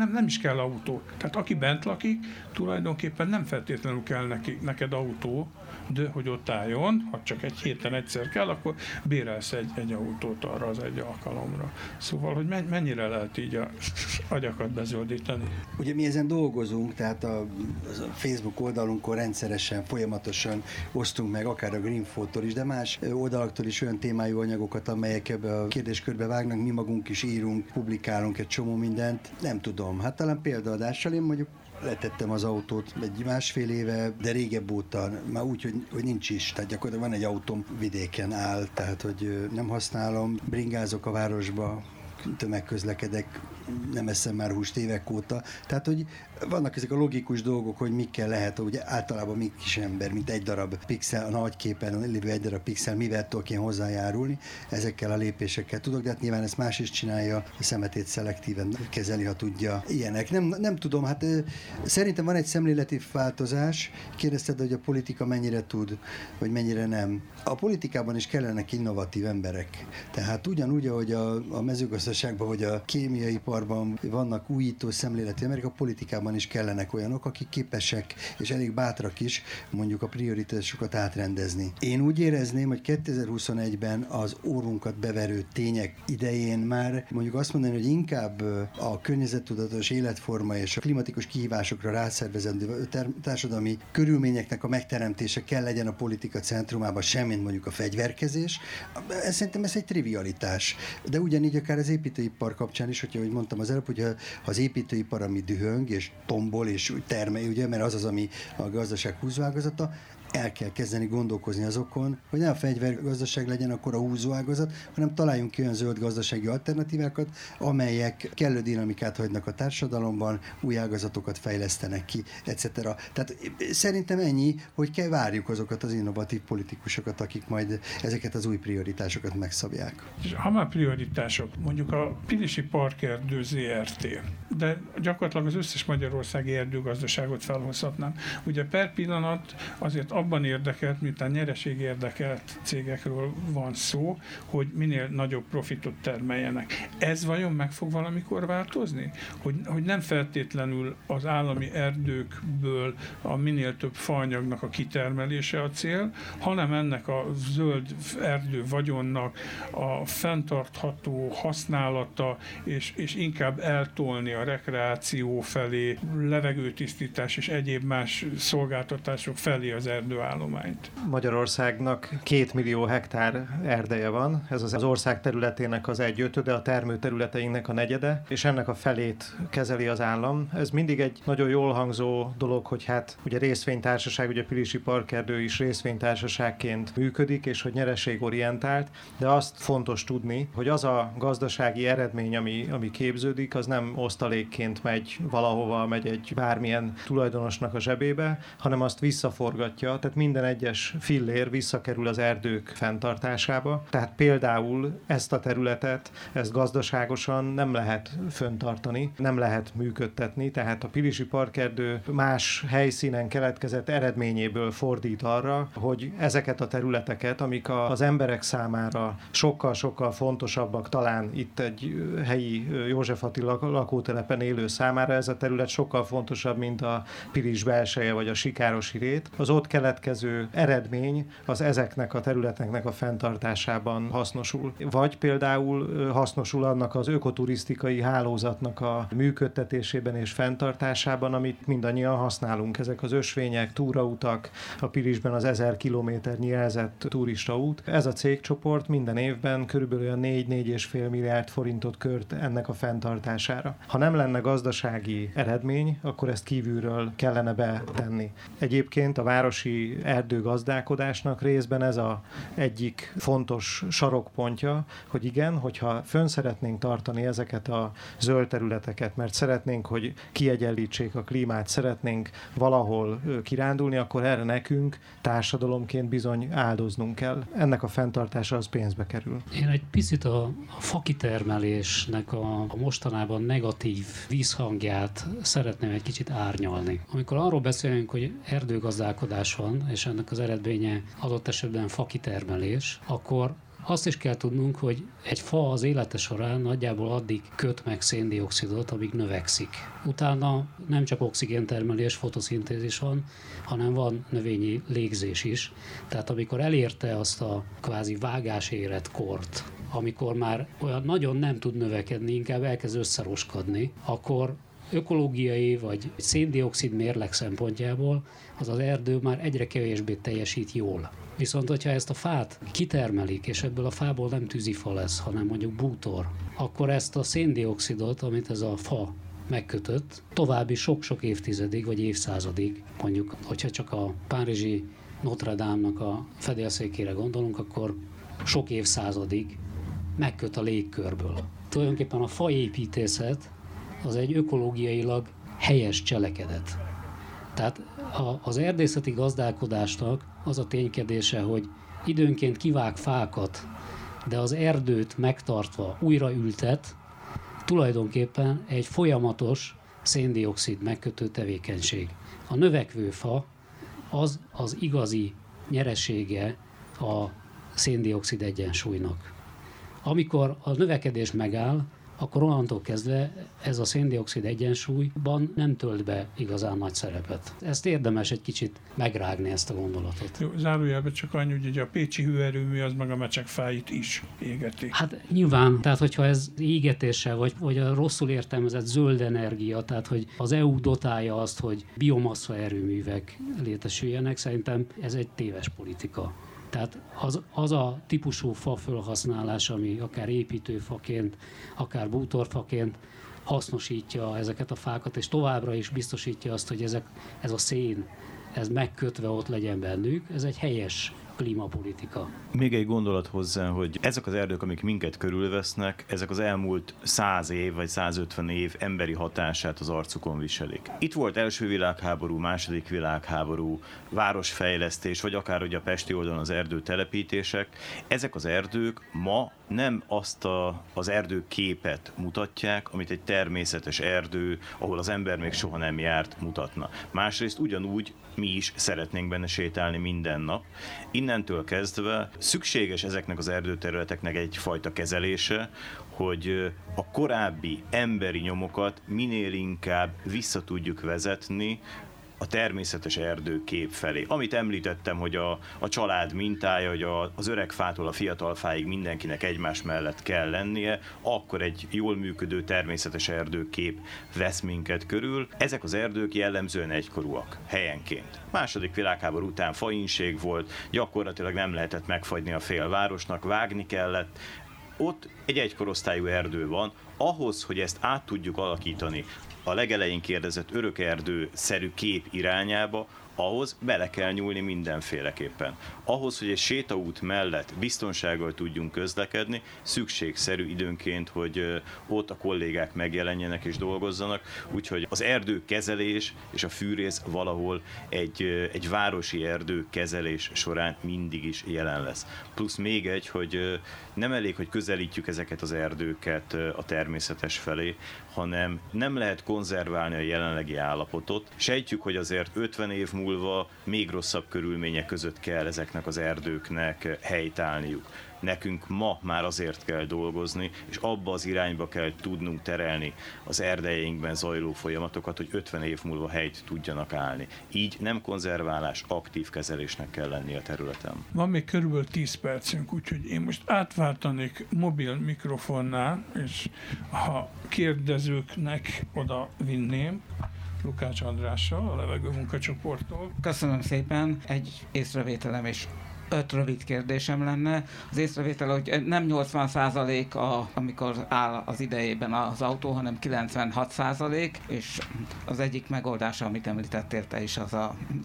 nem is kell autó. Tehát aki bent lakik, tulajdonképpen nem feltétlenül kell neked autó, de hogy ott álljon, ha csak egy héten egyszer kell, akkor bérelsz egy autót arra az egy alkalomra. Szóval, hogy mennyire lehet így az agyakat bezöldíteni? Ugye mi ezen dolgozunk, tehát a Facebook oldalunkon rendszeresen, folyamatosan osztunk meg, akár a Greenfo-tól is, de más oldalaktól is olyan témájú anyagokat, amelyek ebbe a kérdéskörbe vágnak, mi magunk is írunk, publikálunk egy csomó mindent. Nem tudom, hát talán példaadással én mondjuk letettem az autót egy 1,5 éve, de régebb óta, már úgy, hogy nincs is. Tehát gyakorlatilag van egy autóm, vidéken áll, tehát hogy nem használom, bringázok a városba, tömegközlekedek, nem eszem már húst évek óta. Tehát, hogy vannak ezek a logikus dolgok, hogy mikkel lehet, hogy általában mi kis ember, mint egy darab pixel, a nagy képen lévő egy darab pixel, mivel tudok én hozzájárulni, ezekkel a lépésekkel tudok, de hát nyilván ezt más is csinálja, a szemetét szelektíven kezeli, ha tudja. Ilyenek. Nem tudom, hát szerintem van egy szemléleti változás. Kérdezted, hogy a politika mennyire tud, vagy mennyire nem. A politikában is kellenek innovatív emberek. Tehát ugyanúgy, ahogy a mezőgazdaságban, vagy a kémiai vannak újító szemléletű emberek, a politikában is kellenek olyanok, akik képesek és elég bátrak is mondjuk a prioritásokat átrendezni. Én úgy érezném, hogy 2021-ben az órunkat beverő tények idején már mondjuk azt mondani, hogy inkább a környezettudatos életforma és a klimatikus kihívásokra rászervezendő társadalmi körülményeknek a megteremtése kell legyen a politika centrumában, semmint mondjuk a fegyverkezés. Szerintem ez egy trivialitás. De ugyanígy akár az építőipar kapcsán is, hogyha mondtam az előbb, hogy az építőipar, ami dühöng és tombol és termel, ugye, mert az az, ami a gazdaság húzóágazata, el kell kezdeni gondolkozni azokon, hogy ne a fegyvergazdaság legyen akkor a húzóágazat, hanem találjunk ki olyan zöld gazdasági alternatívákat, amelyek kellő dinamikát hagynak a társadalomban, új ágazatokat fejlesztenek ki, etc. Tehát szerintem ennyi, hogy kell várjuk azokat az innovatív politikusokat, akik majd ezeket az új prioritásokat megszabják. És ha már prioritások, mondjuk a Pilisi Parkerdő ZRT, de gyakorlatilag az összes magyarországi erdőgazdaságot felhozhatnám. Ugye per pillanat azért abban érdekelt, miután nyereség érdekelt cégekről van szó, hogy minél nagyobb profitot termeljenek. Ez vajon meg fog valamikor változni? Hogy nem feltétlenül az állami erdőkből a minél több faanyagnak a kitermelése a cél, hanem ennek a zöld erdő vagyonnak a fenntartható használata, és inkább eltolni a rekreáció felé, levegőtisztítás és egyéb más szolgáltatások felé az erdőt. erdőállományt. Magyarországnak 2 millió hektár erdeje van, ez az ország területének az 1/5, a termőterületeinknek a negyede, és ennek a felét kezeli az állam. Ez mindig egy nagyon jól hangzó dolog, hogy hát ugye részvénytársaság, ugye Pilisi Parkerdő is részvénytársaságként működik, és hogy nyereségorientált, de azt fontos tudni, hogy az a gazdasági eredmény, ami képződik, az nem osztalékként megy valahova, megy egy bármilyen tulajdonosnak a zsebébe, hanem azt visszaforgatja, tehát minden egyes fillér visszakerül az erdők fenntartásába. Tehát például ezt a területet, ezt gazdaságosan nem lehet fenntartani, nem lehet működtetni, tehát a Pilisi Parkerdő más helyszínen keletkezett eredményéből fordít arra, hogy ezeket a területeket, amik az emberek számára sokkal-sokkal fontosabbak, talán itt egy helyi József Attila lakótelepen élő számára ez a terület sokkal fontosabb, mint a Pilis belseje vagy a Sikárosi rét. Az ott keletkező eredmény az ezeknek a területeknek a fenntartásában hasznosul. Vagy például hasznosul annak az ökoturisztikai hálózatnak a működtetésében és fenntartásában, amit mindannyian használunk. Ezek az ösvények, túrautak, a Pilisben az 1000 kilométernyi jelzett turistaút. Ez a cégcsoport minden évben körülbelül 4-4,5 milliárd forintot költ ennek a fenntartására. Ha nem lenne gazdasági eredmény, akkor ezt kívülről kellene betenni. Egyébként a városi erdőgazdálkodásnak részben ez az egyik fontos sarokpontja, hogy igen, hogyha fönn szeretnénk tartani ezeket a zöld területeket, mert szeretnénk, hogy kiegyenlítsék a klímát, szeretnénk valahol kirándulni, akkor erre nekünk társadalomként bizony áldoznunk kell. Ennek a fenntartása az pénzbe kerül. Én egy picit a fakitermelésnek a mostanában negatív visszhangját szeretném egy kicsit árnyalni. Amikor arról beszélünk, hogy erdőgazdálkodás van, és ennek az eredménye adott esetben fakitermelés, akkor azt is kell tudnunk, hogy egy fa az élete során nagyjából addig köt meg széndioxidot, amíg növekszik. Utána nem csak oxigéntermelés, fotoszintézis van, hanem van növényi légzés is. Tehát amikor elérte azt a kvázi vágáséretkort, amikor már olyan nagyon nem tud növekedni, inkább elkezd összeroskadni, akkor ökológiai vagy széndioxid mérleg szempontjából az erdő már egyre kevésbé teljesít jól. Viszont, hogyha ezt a fát kitermelik, és ebből a fából nem tűzifa lesz, hanem mondjuk bútor, akkor ezt a széndioxidot, amit ez a fa megkötött, további sok-sok évtizedig vagy évszázadig, mondjuk, hogyha csak a párizsi Notre Dame-nak a fedélszékére gondolunk, akkor sok évszázadig megköt a légkörből. Tulajdonképpen a faépítészet az egy ökológiailag helyes cselekedet. Tehát az erdészeti gazdálkodásnak az a ténykedése, hogy időnként kivág fákat, de az erdőt megtartva újra ültet, tulajdonképpen egy folyamatos széndioxid megkötő tevékenység. A növekvő fa az az igazi nyeresége a széndioxid egyensúlynak. Amikor a növekedés megáll, akkor onnantól kezdve ez a széndioxid egyensúlyban nem tölt be igazán nagy szerepet. Ezt érdemes egy kicsit megrágni, ezt a gondolatot. Jó, zárójelben csak annyi, hogy a pécsi hőerőmű az meg a mecsegfáit is égeti. Hát nyilván, tehát hogyha ez égetéssel, vagy a rosszul értelmezett zöld energia, tehát hogy az EU dotálja azt, hogy biomassa erőművek létesüljenek, szerintem ez egy téves politika. Tehát az a típusú fa felhasználás, ami akár építőfaként, akár bútorfaként hasznosítja ezeket a fákat, és továbbra is biztosítja azt, hogy ez a szén, ez megkötve ott legyen bennük, ez egy helyes klímapolitika. Még egy gondolat hozzá, hogy ezek az erdők, amik minket körülvesznek, ezek az elmúlt 100 év vagy 150 év emberi hatását az arcukon viselik. Itt volt első világháború, második világháború, városfejlesztés, vagy akár ugye a pesti oldalon az erdőtelepítések. Ezek az erdők ma nem azt az erdőképet mutatják, amit egy természetes erdő, ahol az ember még soha nem járt, mutatna. Másrészt ugyanúgy mi is szeretnénk benne sétálni minden nap. Innentől kezdve szükséges ezeknek az erdőterületeknek egyfajta kezelése, hogy a korábbi emberi nyomokat minél inkább vissza tudjuk vezetni a természetes erdőkép felé. Amit említettem, hogy a család mintája, hogy az öreg fától a fiatal fáig mindenkinek egymás mellett kell lennie, akkor egy jól működő természetes erdőkép vesz minket körül. Ezek az erdők jellemzően egykorúak, helyenként. Második világháború után fainség volt, gyakorlatilag nem lehetett megfagyni a félvárosnak, vágni kellett. Ott egy egykorosztályú erdő van, ahhoz, hogy ezt át tudjuk alakítani a legelején kérdezett örök erdőszerű kép irányába, ahhoz bele kell nyúlni mindenféleképpen. Ahhoz, hogy egy sétaút mellett biztonsággal tudjunk közlekedni, szükségszerű időnként, hogy ott a kollégák megjelenjenek és dolgozzanak, úgyhogy az erdőkezelés és a fűrész valahol egy városi erdőkezelés során mindig is jelen lesz. Plusz még egy, hogy nem elég, hogy közelítjük ezeket az erdőket a természetes felé, hanem nem lehet konzerválni a jelenlegi állapotot. Sejtjük, hogy azért 50 év múlva még rosszabb körülmények között kell ezeknek az erdőknek helytállniuk. Nekünk ma már azért kell dolgozni, és abba az irányba kell tudnunk terelni az erdeinkben zajló folyamatokat, hogy 50 év múlva helyt tudjanak állni. Így nem konzerválás, aktív kezelésnek kell lenni a területen. Van még körülbelül 10 percünk, úgyhogy én most átváltanék mobil mikrofonnál, és ha kérdezőknek oda vinném Lukács Andrással, a levegő munkacsoporttól. Köszönöm szépen, egy észrevételem is. 5 rövid kérdésem lenne. Az észrevétel, hogy nem 80% amikor áll az idejében az autó, hanem 96%, és az egyik megoldása, amit említettél te is, az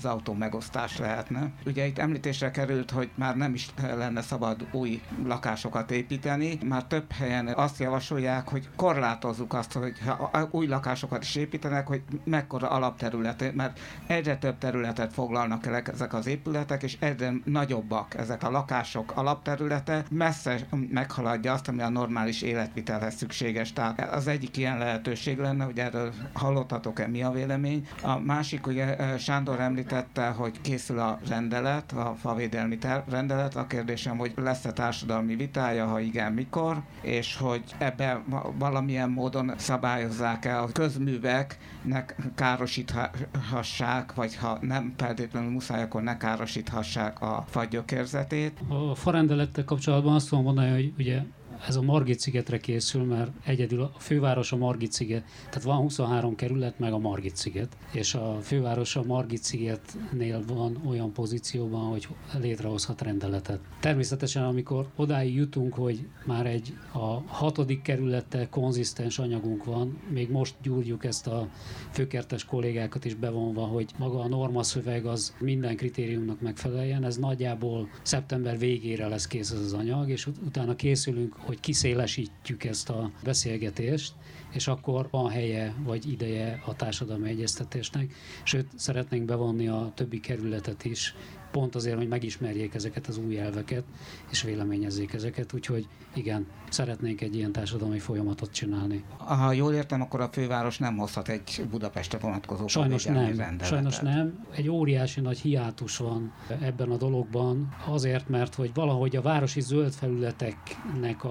autó megosztás lehetne. Ugye itt említésre került, hogy már nem is lenne szabad új lakásokat építeni. Már több helyen azt javasolják, hogy korlátozzuk azt, hogy ha új lakásokat is építenek, hogy mekkora alapterület, mert egyre több területet foglalnak el ezek az épületek, és egyre nagyobb ezek a lakások alapterülete messze meghaladja azt, ami a normális életvitelhez szükséges. Tehát az egyik ilyen lehetőség lenne, hogy erről hallottatok-e, mi a vélemény. A másik, ugye Sándor említette, hogy készül a rendelet, a favédelmi rendelet. A kérdésem, hogy lesz-e társadalmi vitája, ha igen, mikor, és hogy ebben valamilyen módon szabályozzák-e a közműveknek károsíthassák, vagy ha nem feltétlenül muszáj, akkor ne károsíthassák a fagy gyökérzetét. A farendelettel kapcsolatban azt tudom mondani, hogy ugye ez a Margit-szigetre készül, mert egyedül a főváros a Margit-sziget, tehát van 23 kerület, meg a Margit-sziget, és a főváros a Margit-szigetnél van olyan pozícióban, hogy létrehozhat rendeletet. Természetesen, amikor odáig jutunk, hogy már a 6. kerülettel konzisztens anyagunk van, még most gyúrjuk ezt a főkertes kollégákat is bevonva, hogy maga a normaszöveg az minden kritériumnak megfeleljen, ez nagyjából szeptember végére lesz kész az anyag, és utána készülünk, hogy kiszélesítjük ezt a beszélgetést, és akkor van helye vagy ideje a társadalmi egyeztetésnek, sőt, szeretnénk bevonni a többi kerületet is, pont azért, hogy megismerjék ezeket az új elveket, és véleményezzék ezeket, úgyhogy igen, szeretnénk egy ilyen társadalmi folyamatot csinálni. Ha jól értem, akkor a főváros nem hozhat egy Budapestre vonatkozó rendeletet. Sajnos nem. Egy óriási nagy hiátus van ebben a dologban, azért, mert hogy valahogy a városi zöld felületeknek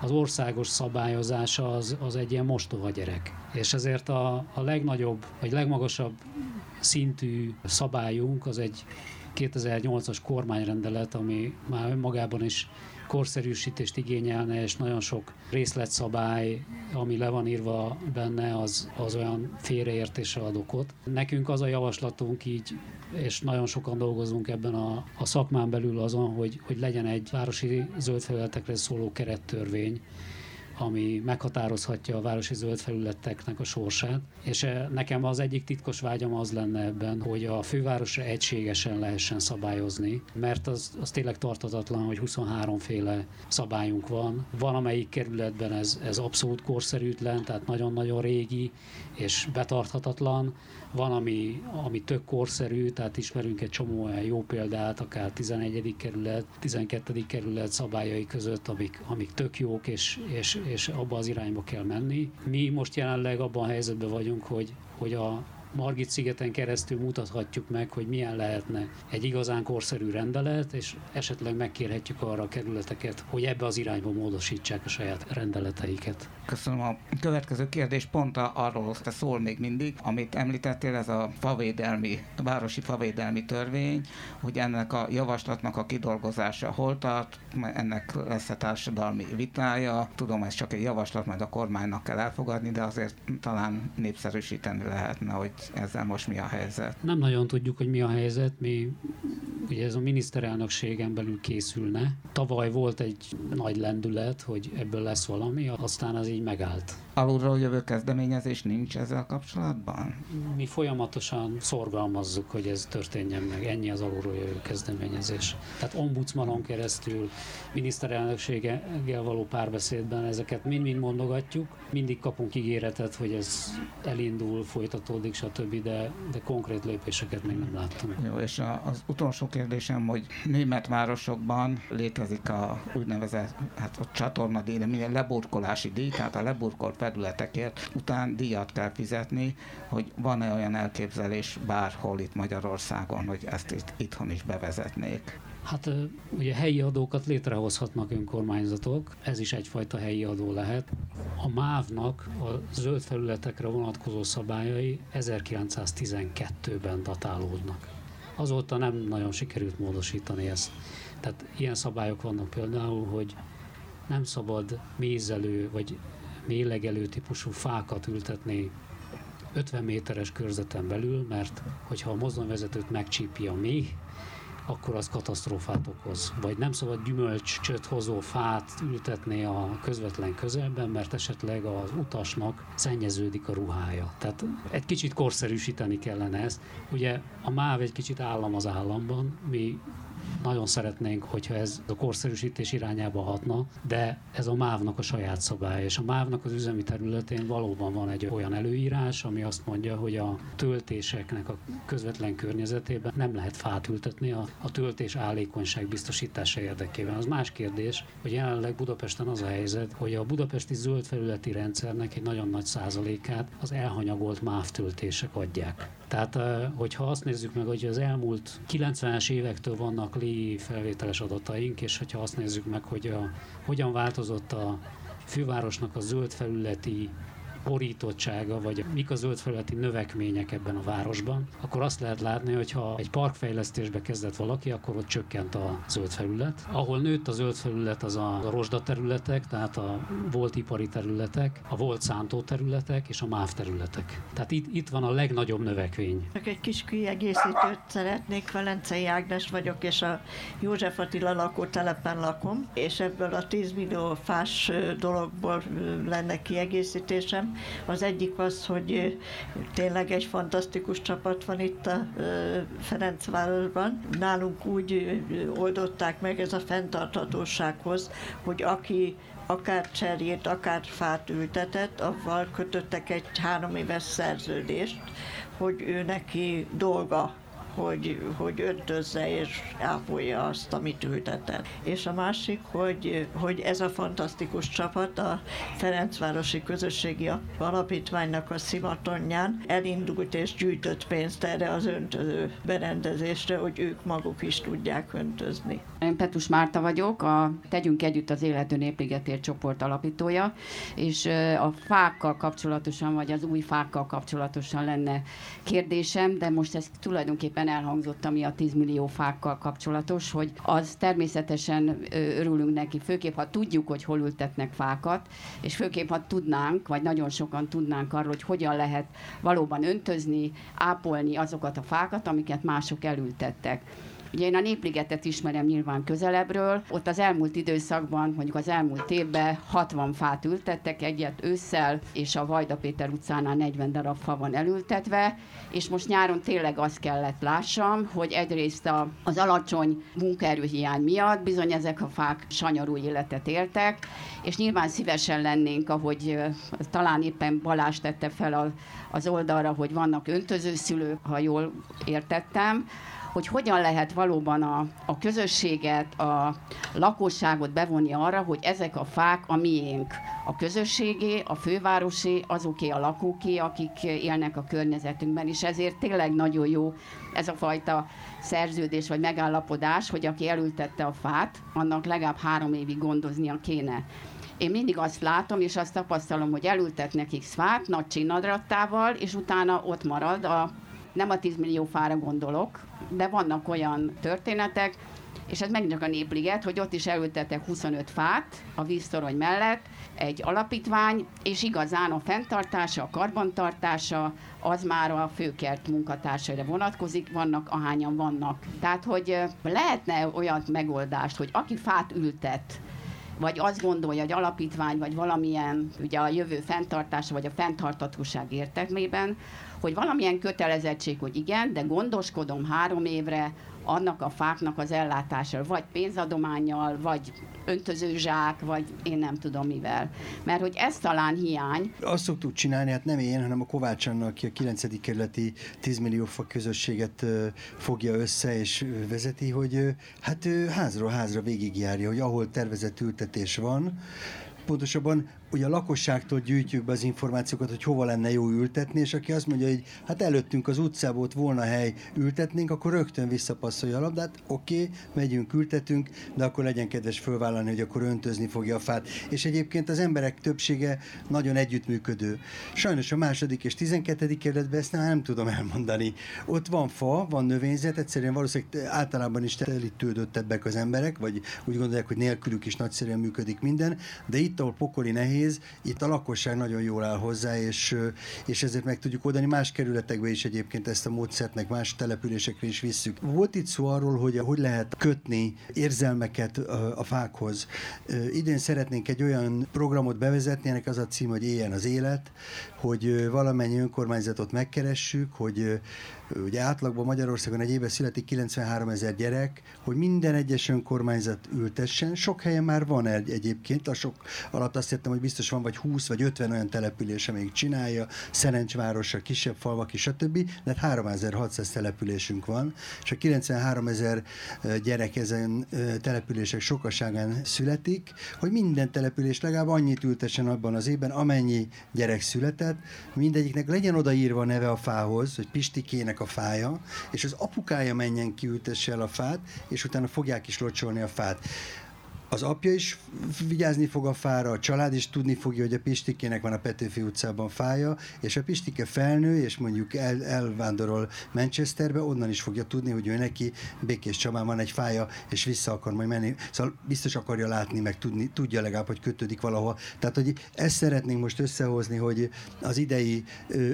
az országos szabályozása az egy ilyen mostova gyerek. És ezért a legnagyobb, vagy legmagasabb szintű szabályunk az egy 2008-as kormányrendelet, ami már önmagában is korszerűsítést igényelne, és nagyon sok részletszabály, ami le van írva benne, az olyan félreértésre ad okot. Nekünk az a javaslatunk így, és nagyon sokan dolgozunk ebben a szakmán belül azon, hogy legyen egy városi zöld felületekre szóló kerettörvény, ami meghatározhatja a városi zöld felületeknek a sorsát, és nekem az egyik titkos vágyam az lenne ebben, hogy a fővárosra egységesen lehessen szabályozni, mert az tényleg tarthatatlan, hogy 23 féle szabályunk van. Van, amelyik kerületben ez abszolút korszerűtlen, tehát nagyon-nagyon régi és betarthatatlan. Van, ami tök korszerű, tehát ismerünk egy csomó olyan jó példát, akár 11. kerület, 12. kerület szabályai között, amik tök jók, és abba az irányba kell menni. Mi most jelenleg abban a helyzetben vagyunk, hogy a Margit-szigeten keresztül mutathatjuk meg, hogy milyen lehetne egy igazán korszerű rendelet, és esetleg megkérhetjük arra a kerületeket, hogy ebbe az irányba módosítsák a saját rendeleteiket. Köszönöm. A következő kérdés pont arról szól még mindig, amit említettél, ez a városi favédelmi törvény, hogy ennek a javaslatnak a kidolgozása hol tart, ennek lesz a társadalmi vitája. Tudom, ez csak egy javaslat, majd a kormánynak kell elfogadni, de azért talán népszerűsíteni lehetne, hogy ezzel most mi a helyzet. Nem nagyon tudjuk, hogy mi a helyzet. Ugye ez a miniszterelnökségen belül készülne. Tavaly volt egy nagy lendület, hogy ebből lesz valami, aztán az így megállt. Alulról jövő kezdeményezés nincs ezzel kapcsolatban? Mi folyamatosan szorgalmazzuk, hogy ez történjen meg. Ennyi az alulról jövő kezdeményezés. Tehát ombudsmanon keresztül, miniszterelnökséggel való párbeszédben ezeket mind-mind mondogatjuk. Mindig kapunk ígéretet, hogy ez elindul, folytatódik, stb., de konkrét lépéseket még nem láttam. Jó, és az utolsó kérdésem, hogy németvárosokban létezik a úgynevezett a csatornadíj, de minden leburkolási díj, tehát a leburkolt területekért után díjat kell fizetni, hogy van-e olyan elképzelés bárhol itt Magyarországon, hogy ezt itthon is bevezetnék. Hát ugye helyi adókat létrehozhatnak önkormányzatok, ez is egyfajta helyi adó lehet. A MÁV-nak a zöld felületekre vonatkozó szabályai 1912-ben datálódnak. Azóta nem nagyon sikerült módosítani ezt. Tehát ilyen szabályok vannak például, hogy nem szabad mézelő vagy mélegelő típusú fákat ültetni 50 méteres körzeten belül, mert hogyha a mozdonyvezetőt megcsípi a méh, akkor az katasztrófát okoz. Vagy nem szabad gyümölcsöt hozó fát ültetni a közvetlen közelben, mert esetleg az utasnak szennyeződik a ruhája. Tehát egy kicsit korszerűsíteni kellene ezt. Ugye a MÁV egy kicsit állam az államban, mi nagyon szeretnénk, hogyha ez a korszerűsítés irányába hatna, de ez a MÁV-nak a saját szabály, és a MÁV-nak az üzemi területén valóban van egy olyan előírás, ami azt mondja, hogy a töltéseknek a közvetlen környezetében nem lehet fát ültetni a töltés állékonyság biztosítása érdekében. Az más kérdés, hogy jelenleg Budapesten az a helyzet, hogy a budapesti zöld felületi rendszernek egy nagyon nagy százalékát az elhanyagolt MÁV töltések adják. Tehát, hogyha azt nézzük meg, hogy az elmúlt 90-es évektől vannak légi felvételes adataink, és hogyha azt nézzük meg, hogy hogyan változott a fővárosnak a zöld felületi borítottsága, vagy mik a zöld felületi növekmények ebben a városban, akkor azt lehet látni, hogy ha egy parkfejlesztésbe kezdett valaki, akkor ott csökkent a zöld felület. Ahol nőtt a zöld felület, az a rozsdaterületek, tehát a volt ipari területek, a volt szántóterületek és a MÁV területek. Tehát itt van a legnagyobb növekvény. Egy kis kiegészítőt szeretnék, Velencei Ágnes vagyok, és a József Attila lakótelepen lakom, és ebből a 10 millió fás dologból lenne kiegészítésem. Az egyik az, hogy tényleg egy fantasztikus csapat van itt a Ferencvárosban. Nálunk úgy oldották meg ez a fenntarthatósághoz, hogy aki akár cserjét, akár fát ültetett, avval kötöttek egy 3 éves szerződést, hogy ő neki dolga, hogy öntözze és ápolja azt, amit ültetett. És a másik, hogy ez a fantasztikus csapat a Ferencvárosi Közösségi Alapítványnak a szimatonján elindult és gyűjtött pénzt erre az öntöző berendezésre, hogy ők maguk is tudják öntözni. Én Petrus Márta vagyok, a Tegyünk Együtt az Élhető Népligetért csoport alapítója, és a fákkal kapcsolatosan, vagy az új fákkal kapcsolatosan lenne kérdésem, de most ez tulajdonképpen elhangzott, ami a 10 millió fákkal kapcsolatos, hogy az természetesen örülünk neki, főképp ha tudjuk, hogy hol ültetnek fákat, és főképp ha tudnánk, vagy nagyon sokan tudnánk arról, hogy hogyan lehet valóban öntözni, ápolni azokat a fákat, amiket mások elültettek. Ugye én a Népligetet ismerem nyilván közelebbről, ott az elmúlt időszakban, mondjuk az elmúlt évben 60 fát ültettek, egyet ősszel, és a Vajda Péter utcánál 40 darab fa van elültetve, és most nyáron tényleg azt kellett lássam, hogy egyrészt az alacsony munkaerőhiány miatt bizony ezek a fák sanyarú életet éltek, és nyilván szívesen lennénk, ahogy talán éppen Balázs tette fel az oldalra, hogy vannak öntöző szülők, ha jól értettem, hogy hogyan lehet valóban a közösséget, a lakosságot bevonni arra, hogy ezek a fák a miénk, a közösségé, a fővárosi, azoké a lakóké, akik élnek a környezetünkben, és ezért tényleg nagyon jó ez a fajta szerződés vagy megállapodás, hogy aki elültette a fát, annak legalább 3 évig gondoznia kéne. Én mindig azt látom, és azt tapasztalom, hogy elültetnek X fát nagy csinnadrattával, és utána ott marad a, nem a 10 millió fára gondolok, de vannak olyan történetek, és ez megint csak a Népliget, hogy ott is elültettek 25 fát a víztorony mellett, egy alapítvány, és igazán a fenntartása, a karbantartása az már a főkert munkatársaira vonatkozik, vannak ahányan vannak. Tehát, hogy lehetne olyan megoldást, hogy aki fát ültet, vagy azt gondolja, hogy alapítvány, vagy valamilyen, ugye a jövő fenntartása, vagy a fenntarthatóság értelmében, hogy valamilyen kötelezettség, hogy igen, de gondoskodom 3 évre annak a fáknak az ellátással, vagy pénzadománnyal, vagy öntözőzsák, vagy én nem tudom mivel. Mert hogy ez talán hiány. Azt szoktuk csinálni, hát nem én, hanem a Kovács Anna, aki a 9. kerületi 10 millió fa közösséget fogja össze és vezeti, hogy hát házról házra végigjárja, hogy ahol tervezett ültetés van, pontosabban, hogy a lakosságtól gyűjtjük be az információkat, hogy hova lenne jó ültetni, és aki azt mondja, hogy hát előttünk az utcában ott volna hely, ültetnénk, akkor rögtön visszapasszolja a labdát, oké, megyünk, ültetünk, de akkor legyen kedves fölvállalni, hogy akkor öntözni fogja a fát. És egyébként az emberek többsége nagyon együttműködő. Sajnos a 2. és 12. kerületben ezt nem tudom elmondani. Ott van fa, van növényzet, egyszerűen valószínűleg általában is telítődöttebbek az emberek, vagy úgy gondolják, hogy nélkülük is nagyszerűen működik minden, de itt, ahol pokoli nehéz, itt a lakosság nagyon jól áll hozzá, és ezért meg tudjuk oldani. Más kerületekbe is egyébként ezt a módszertnek, más településekre is visszük. Volt itt szó arról, hogy hogy lehet kötni érzelmeket a fákhoz. Idén szeretnénk egy olyan programot bevezetni, ennek az a cím, hogy éljen az élet, hogy valamennyi önkormányzatot megkeressük, hogy ugye átlagban Magyarországon egy éve születik 93 000 gyerek, hogy minden egyes önkormányzat ültessen. Sok helyen már van egyébként, a sok alatt azt értem, hogy biztos van vagy 20 vagy 50 olyan település, amelyik csinálja, Szerencsvárosa, kisebb falvak és a többi, de 3600 településünk van, és a 93 000 gyerek ezen települések sokaságán születik, hogy minden település legalább annyit ültessen abban az évben, amennyi gyerek született, mindegyiknek legyen odaírva a neve a fához, hogy Pistikének a fája, és az apukája menjen ki ültesse el a fát, és utána fogják is locsolni a fát. Az apja is vigyázni fog a fára, a család is tudni fogja, hogy a Pistikének van a Petőfi utcában fája, és a Pistike felnő, és mondjuk elvándorol Manchesterbe, onnan is fogja tudni, hogy ő neki Békés Csabán van egy fája, és vissza akar majd menni. Szóval biztos akarja látni, meg tudni, tudja legalább, hogy kötődik valahol. Tehát, hogy ezt szeretnénk most összehozni, hogy az idei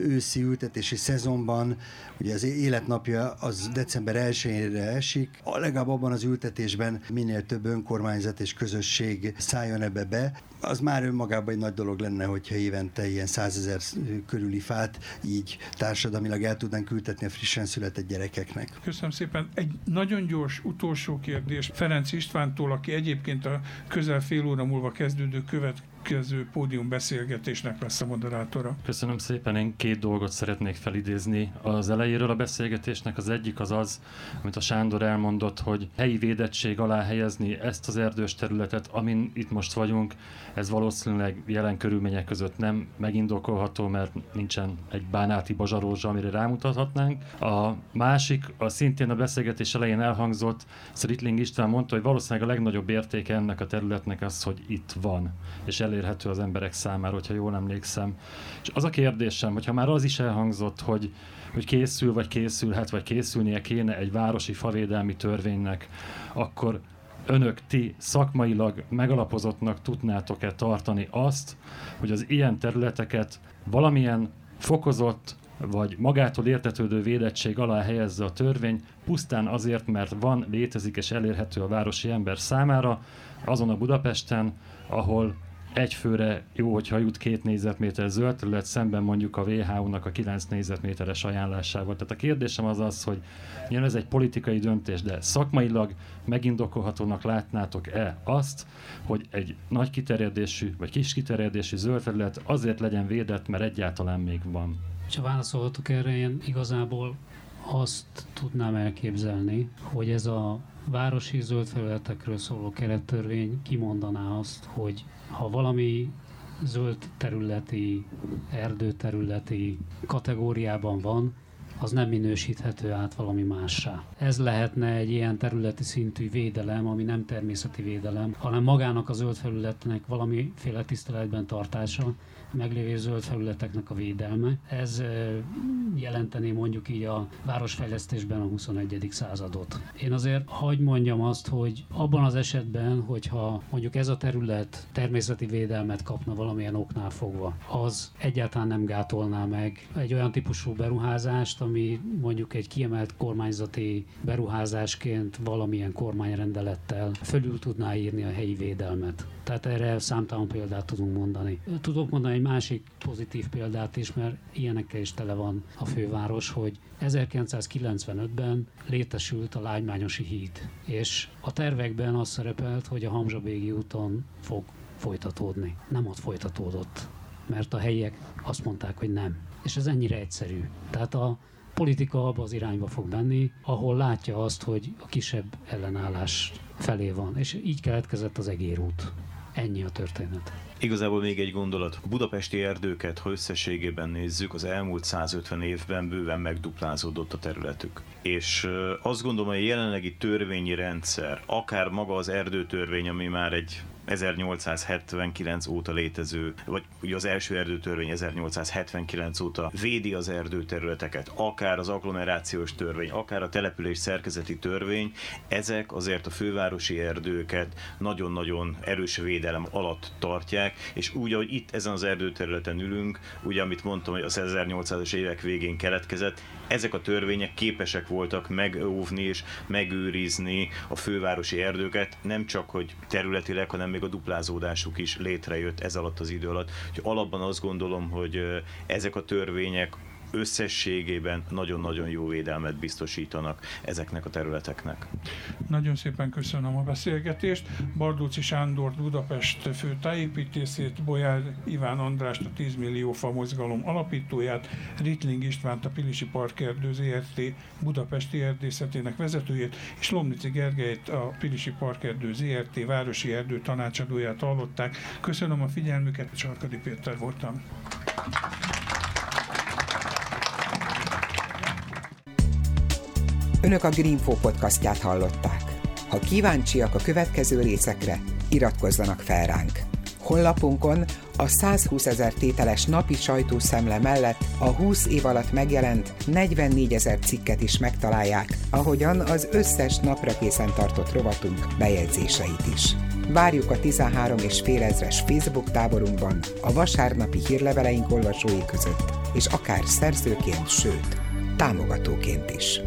őszi ültetési szezonban, ugye az életnapja az december 1-ére esik, legalább abban az ültetésben minél több önkormányzat és közösség szálljon ebbe be. Az már önmagában egy nagy dolog lenne, hogyha évente ilyen 100 000 körüli fát így társadalmilag el tudnánk ültetni a frissen született gyerekeknek. Köszönöm szépen. Egy nagyon gyors utolsó kérdés Ferenc Istvántól, aki egyébként a közel fél óra múlva kezdődő következő pódiumbeszélgetésnek lesz a moderátora. Köszönöm szépen. Én 2 dolgot szeretnék felidézni az elejéről a beszélgetésnek. Az egyik az az, amit a Sándor elmondott, hogy helyi védettség alá helyezni ezt az erdős területet, amin itt most vagyunk. Ez valószínűleg jelen körülmények között nem megindokolható, mert nincsen egy bánáti bazsarózsa, amire rámutathatnánk. A másik, a szintén a beszélgetés elején elhangzott, Ritling István mondta, hogy valószínűleg a legnagyobb értéke ennek a területnek az, hogy itt van, és elérhető az emberek számára, hogyha jól emlékszem. És az a kérdésem, hogyha már az is elhangzott, hogy készül, vagy készülhet, vagy készülnie kéne egy városi favédelmi törvénynek, akkor önök, ti szakmailag megalapozottnak tudnátok-e tartani azt, hogy az ilyen területeket valamilyen fokozott vagy magától értetődő védettség alá helyezze a törvény, pusztán azért, mert van, létezik és elérhető a városi ember számára, azon a Budapesten, ahol egy főre jó, hogyha jut 2 négyzetméter zöld terület, szemben mondjuk a WHO-nak a 9 négyzetméteres ajánlásával. Tehát a kérdésem az az, hogy nyilván ez egy politikai döntés, de szakmailag megindokolhatónak látnátok-e azt, hogy egy nagy kiterjedésű vagy kis kiterjedésű zöld terület azért legyen védett, mert egyáltalán még van? Ha válaszolhatok erre, én igazából azt tudnám elképzelni, hogy ez a városi zöld felületekről szóló kerettörvény kimondaná azt, hogy ha valami zöld területi, erdőterületi kategóriában van, az nem minősíthető át valami mássá. Ez lehetne egy ilyen területi szintű védelem, ami nem természeti védelem, hanem magának a zöld felületnek valamiféle tiszteletben tartása, meglévő zöld felületeknek a védelme. Ez jelentené mondjuk így a városfejlesztésben a 21. századot. Én azért hadd mondjam azt, hogy abban az esetben, hogyha mondjuk ez a terület természeti védelmet kapna valamilyen oknál fogva, az egyáltalán nem gátolná meg egy olyan típusú beruházást, ami mondjuk egy kiemelt kormányzati beruházásként valamilyen kormányrendelettel fölül tudná írni a helyi védelmet. Tehát erre számtalan példát tudunk mondani. Tudok mondani egy másik pozitív példát is, mert ilyenekkel is tele van a főváros, hogy 1995-ben létesült a Lágymányosi híd, és a tervekben az szerepelt, hogy a Hamzsabégi úton fog folytatódni. Nem ott folytatódott, mert a helyiek azt mondták, hogy nem. És ez ennyire egyszerű. Tehát a politika abba az irányba fog menni, ahol látja azt, hogy a kisebb ellenállás felé van. És így keletkezett az egérút. Ennyi a történet. Igazából még egy gondolat. A budapesti erdőket, ha összességében nézzük, az elmúlt 150 évben bőven megduplázódott a területük. És azt gondolom, hogy a jelenlegi törvényi rendszer, akár maga az erdőtörvény, ami már egy 1879 óta létező, vagy ugye az első erdőtörvény 1879 óta védi az erdőterületeket, akár az agglomerációs törvény, akár a település szerkezeti törvény, ezek azért a fővárosi erdőket nagyon-nagyon erős védelem alatt tartják, és úgy, ahogy itt ezen az erdőterületen ülünk, ugye amit mondtam, hogy az 1800-as évek végén keletkezett, ezek a törvények képesek voltak megóvni és megőrizni a fővárosi erdőket, nem csak, hogy területileg, hanem még a duplázódásuk is létrejött ez alatt az idő alatt. Úgyhogy alapban azt gondolom, hogy ezek a törvények összességében nagyon-nagyon jó védelmet biztosítanak ezeknek a területeknek. Nagyon szépen köszönöm a beszélgetést. Bardóci Sándort, Budapest főtájépítészét, Bojár Iván Andrást, a 10 millió fa mozgalom alapítóját, Ritling Istvánt, a Pilisi Parkerdő ZRT budapesti erdészetének vezetőjét, és Lomnici Gergelyt, a Pilisi Parkerdő ZRT városi erdő tanácsadóját hallották. Köszönöm a figyelmüket, Sarkadi Péter voltam. Önök a Greenfo podcastját hallották. Ha kíváncsiak a következő részekre, iratkozzanak fel ránk. Honlapunkon a 120 000 tételes napi sajtószemle mellett a 20 év alatt megjelent 44 000 cikket is megtalálják, ahogyan az összes napra készen tartott rovatunk bejegyzéseit is. Várjuk a 13,5 ezres Facebook táborunkban, a vasárnapi hírleveleink olvasói között, és akár szerzőként, sőt, támogatóként is.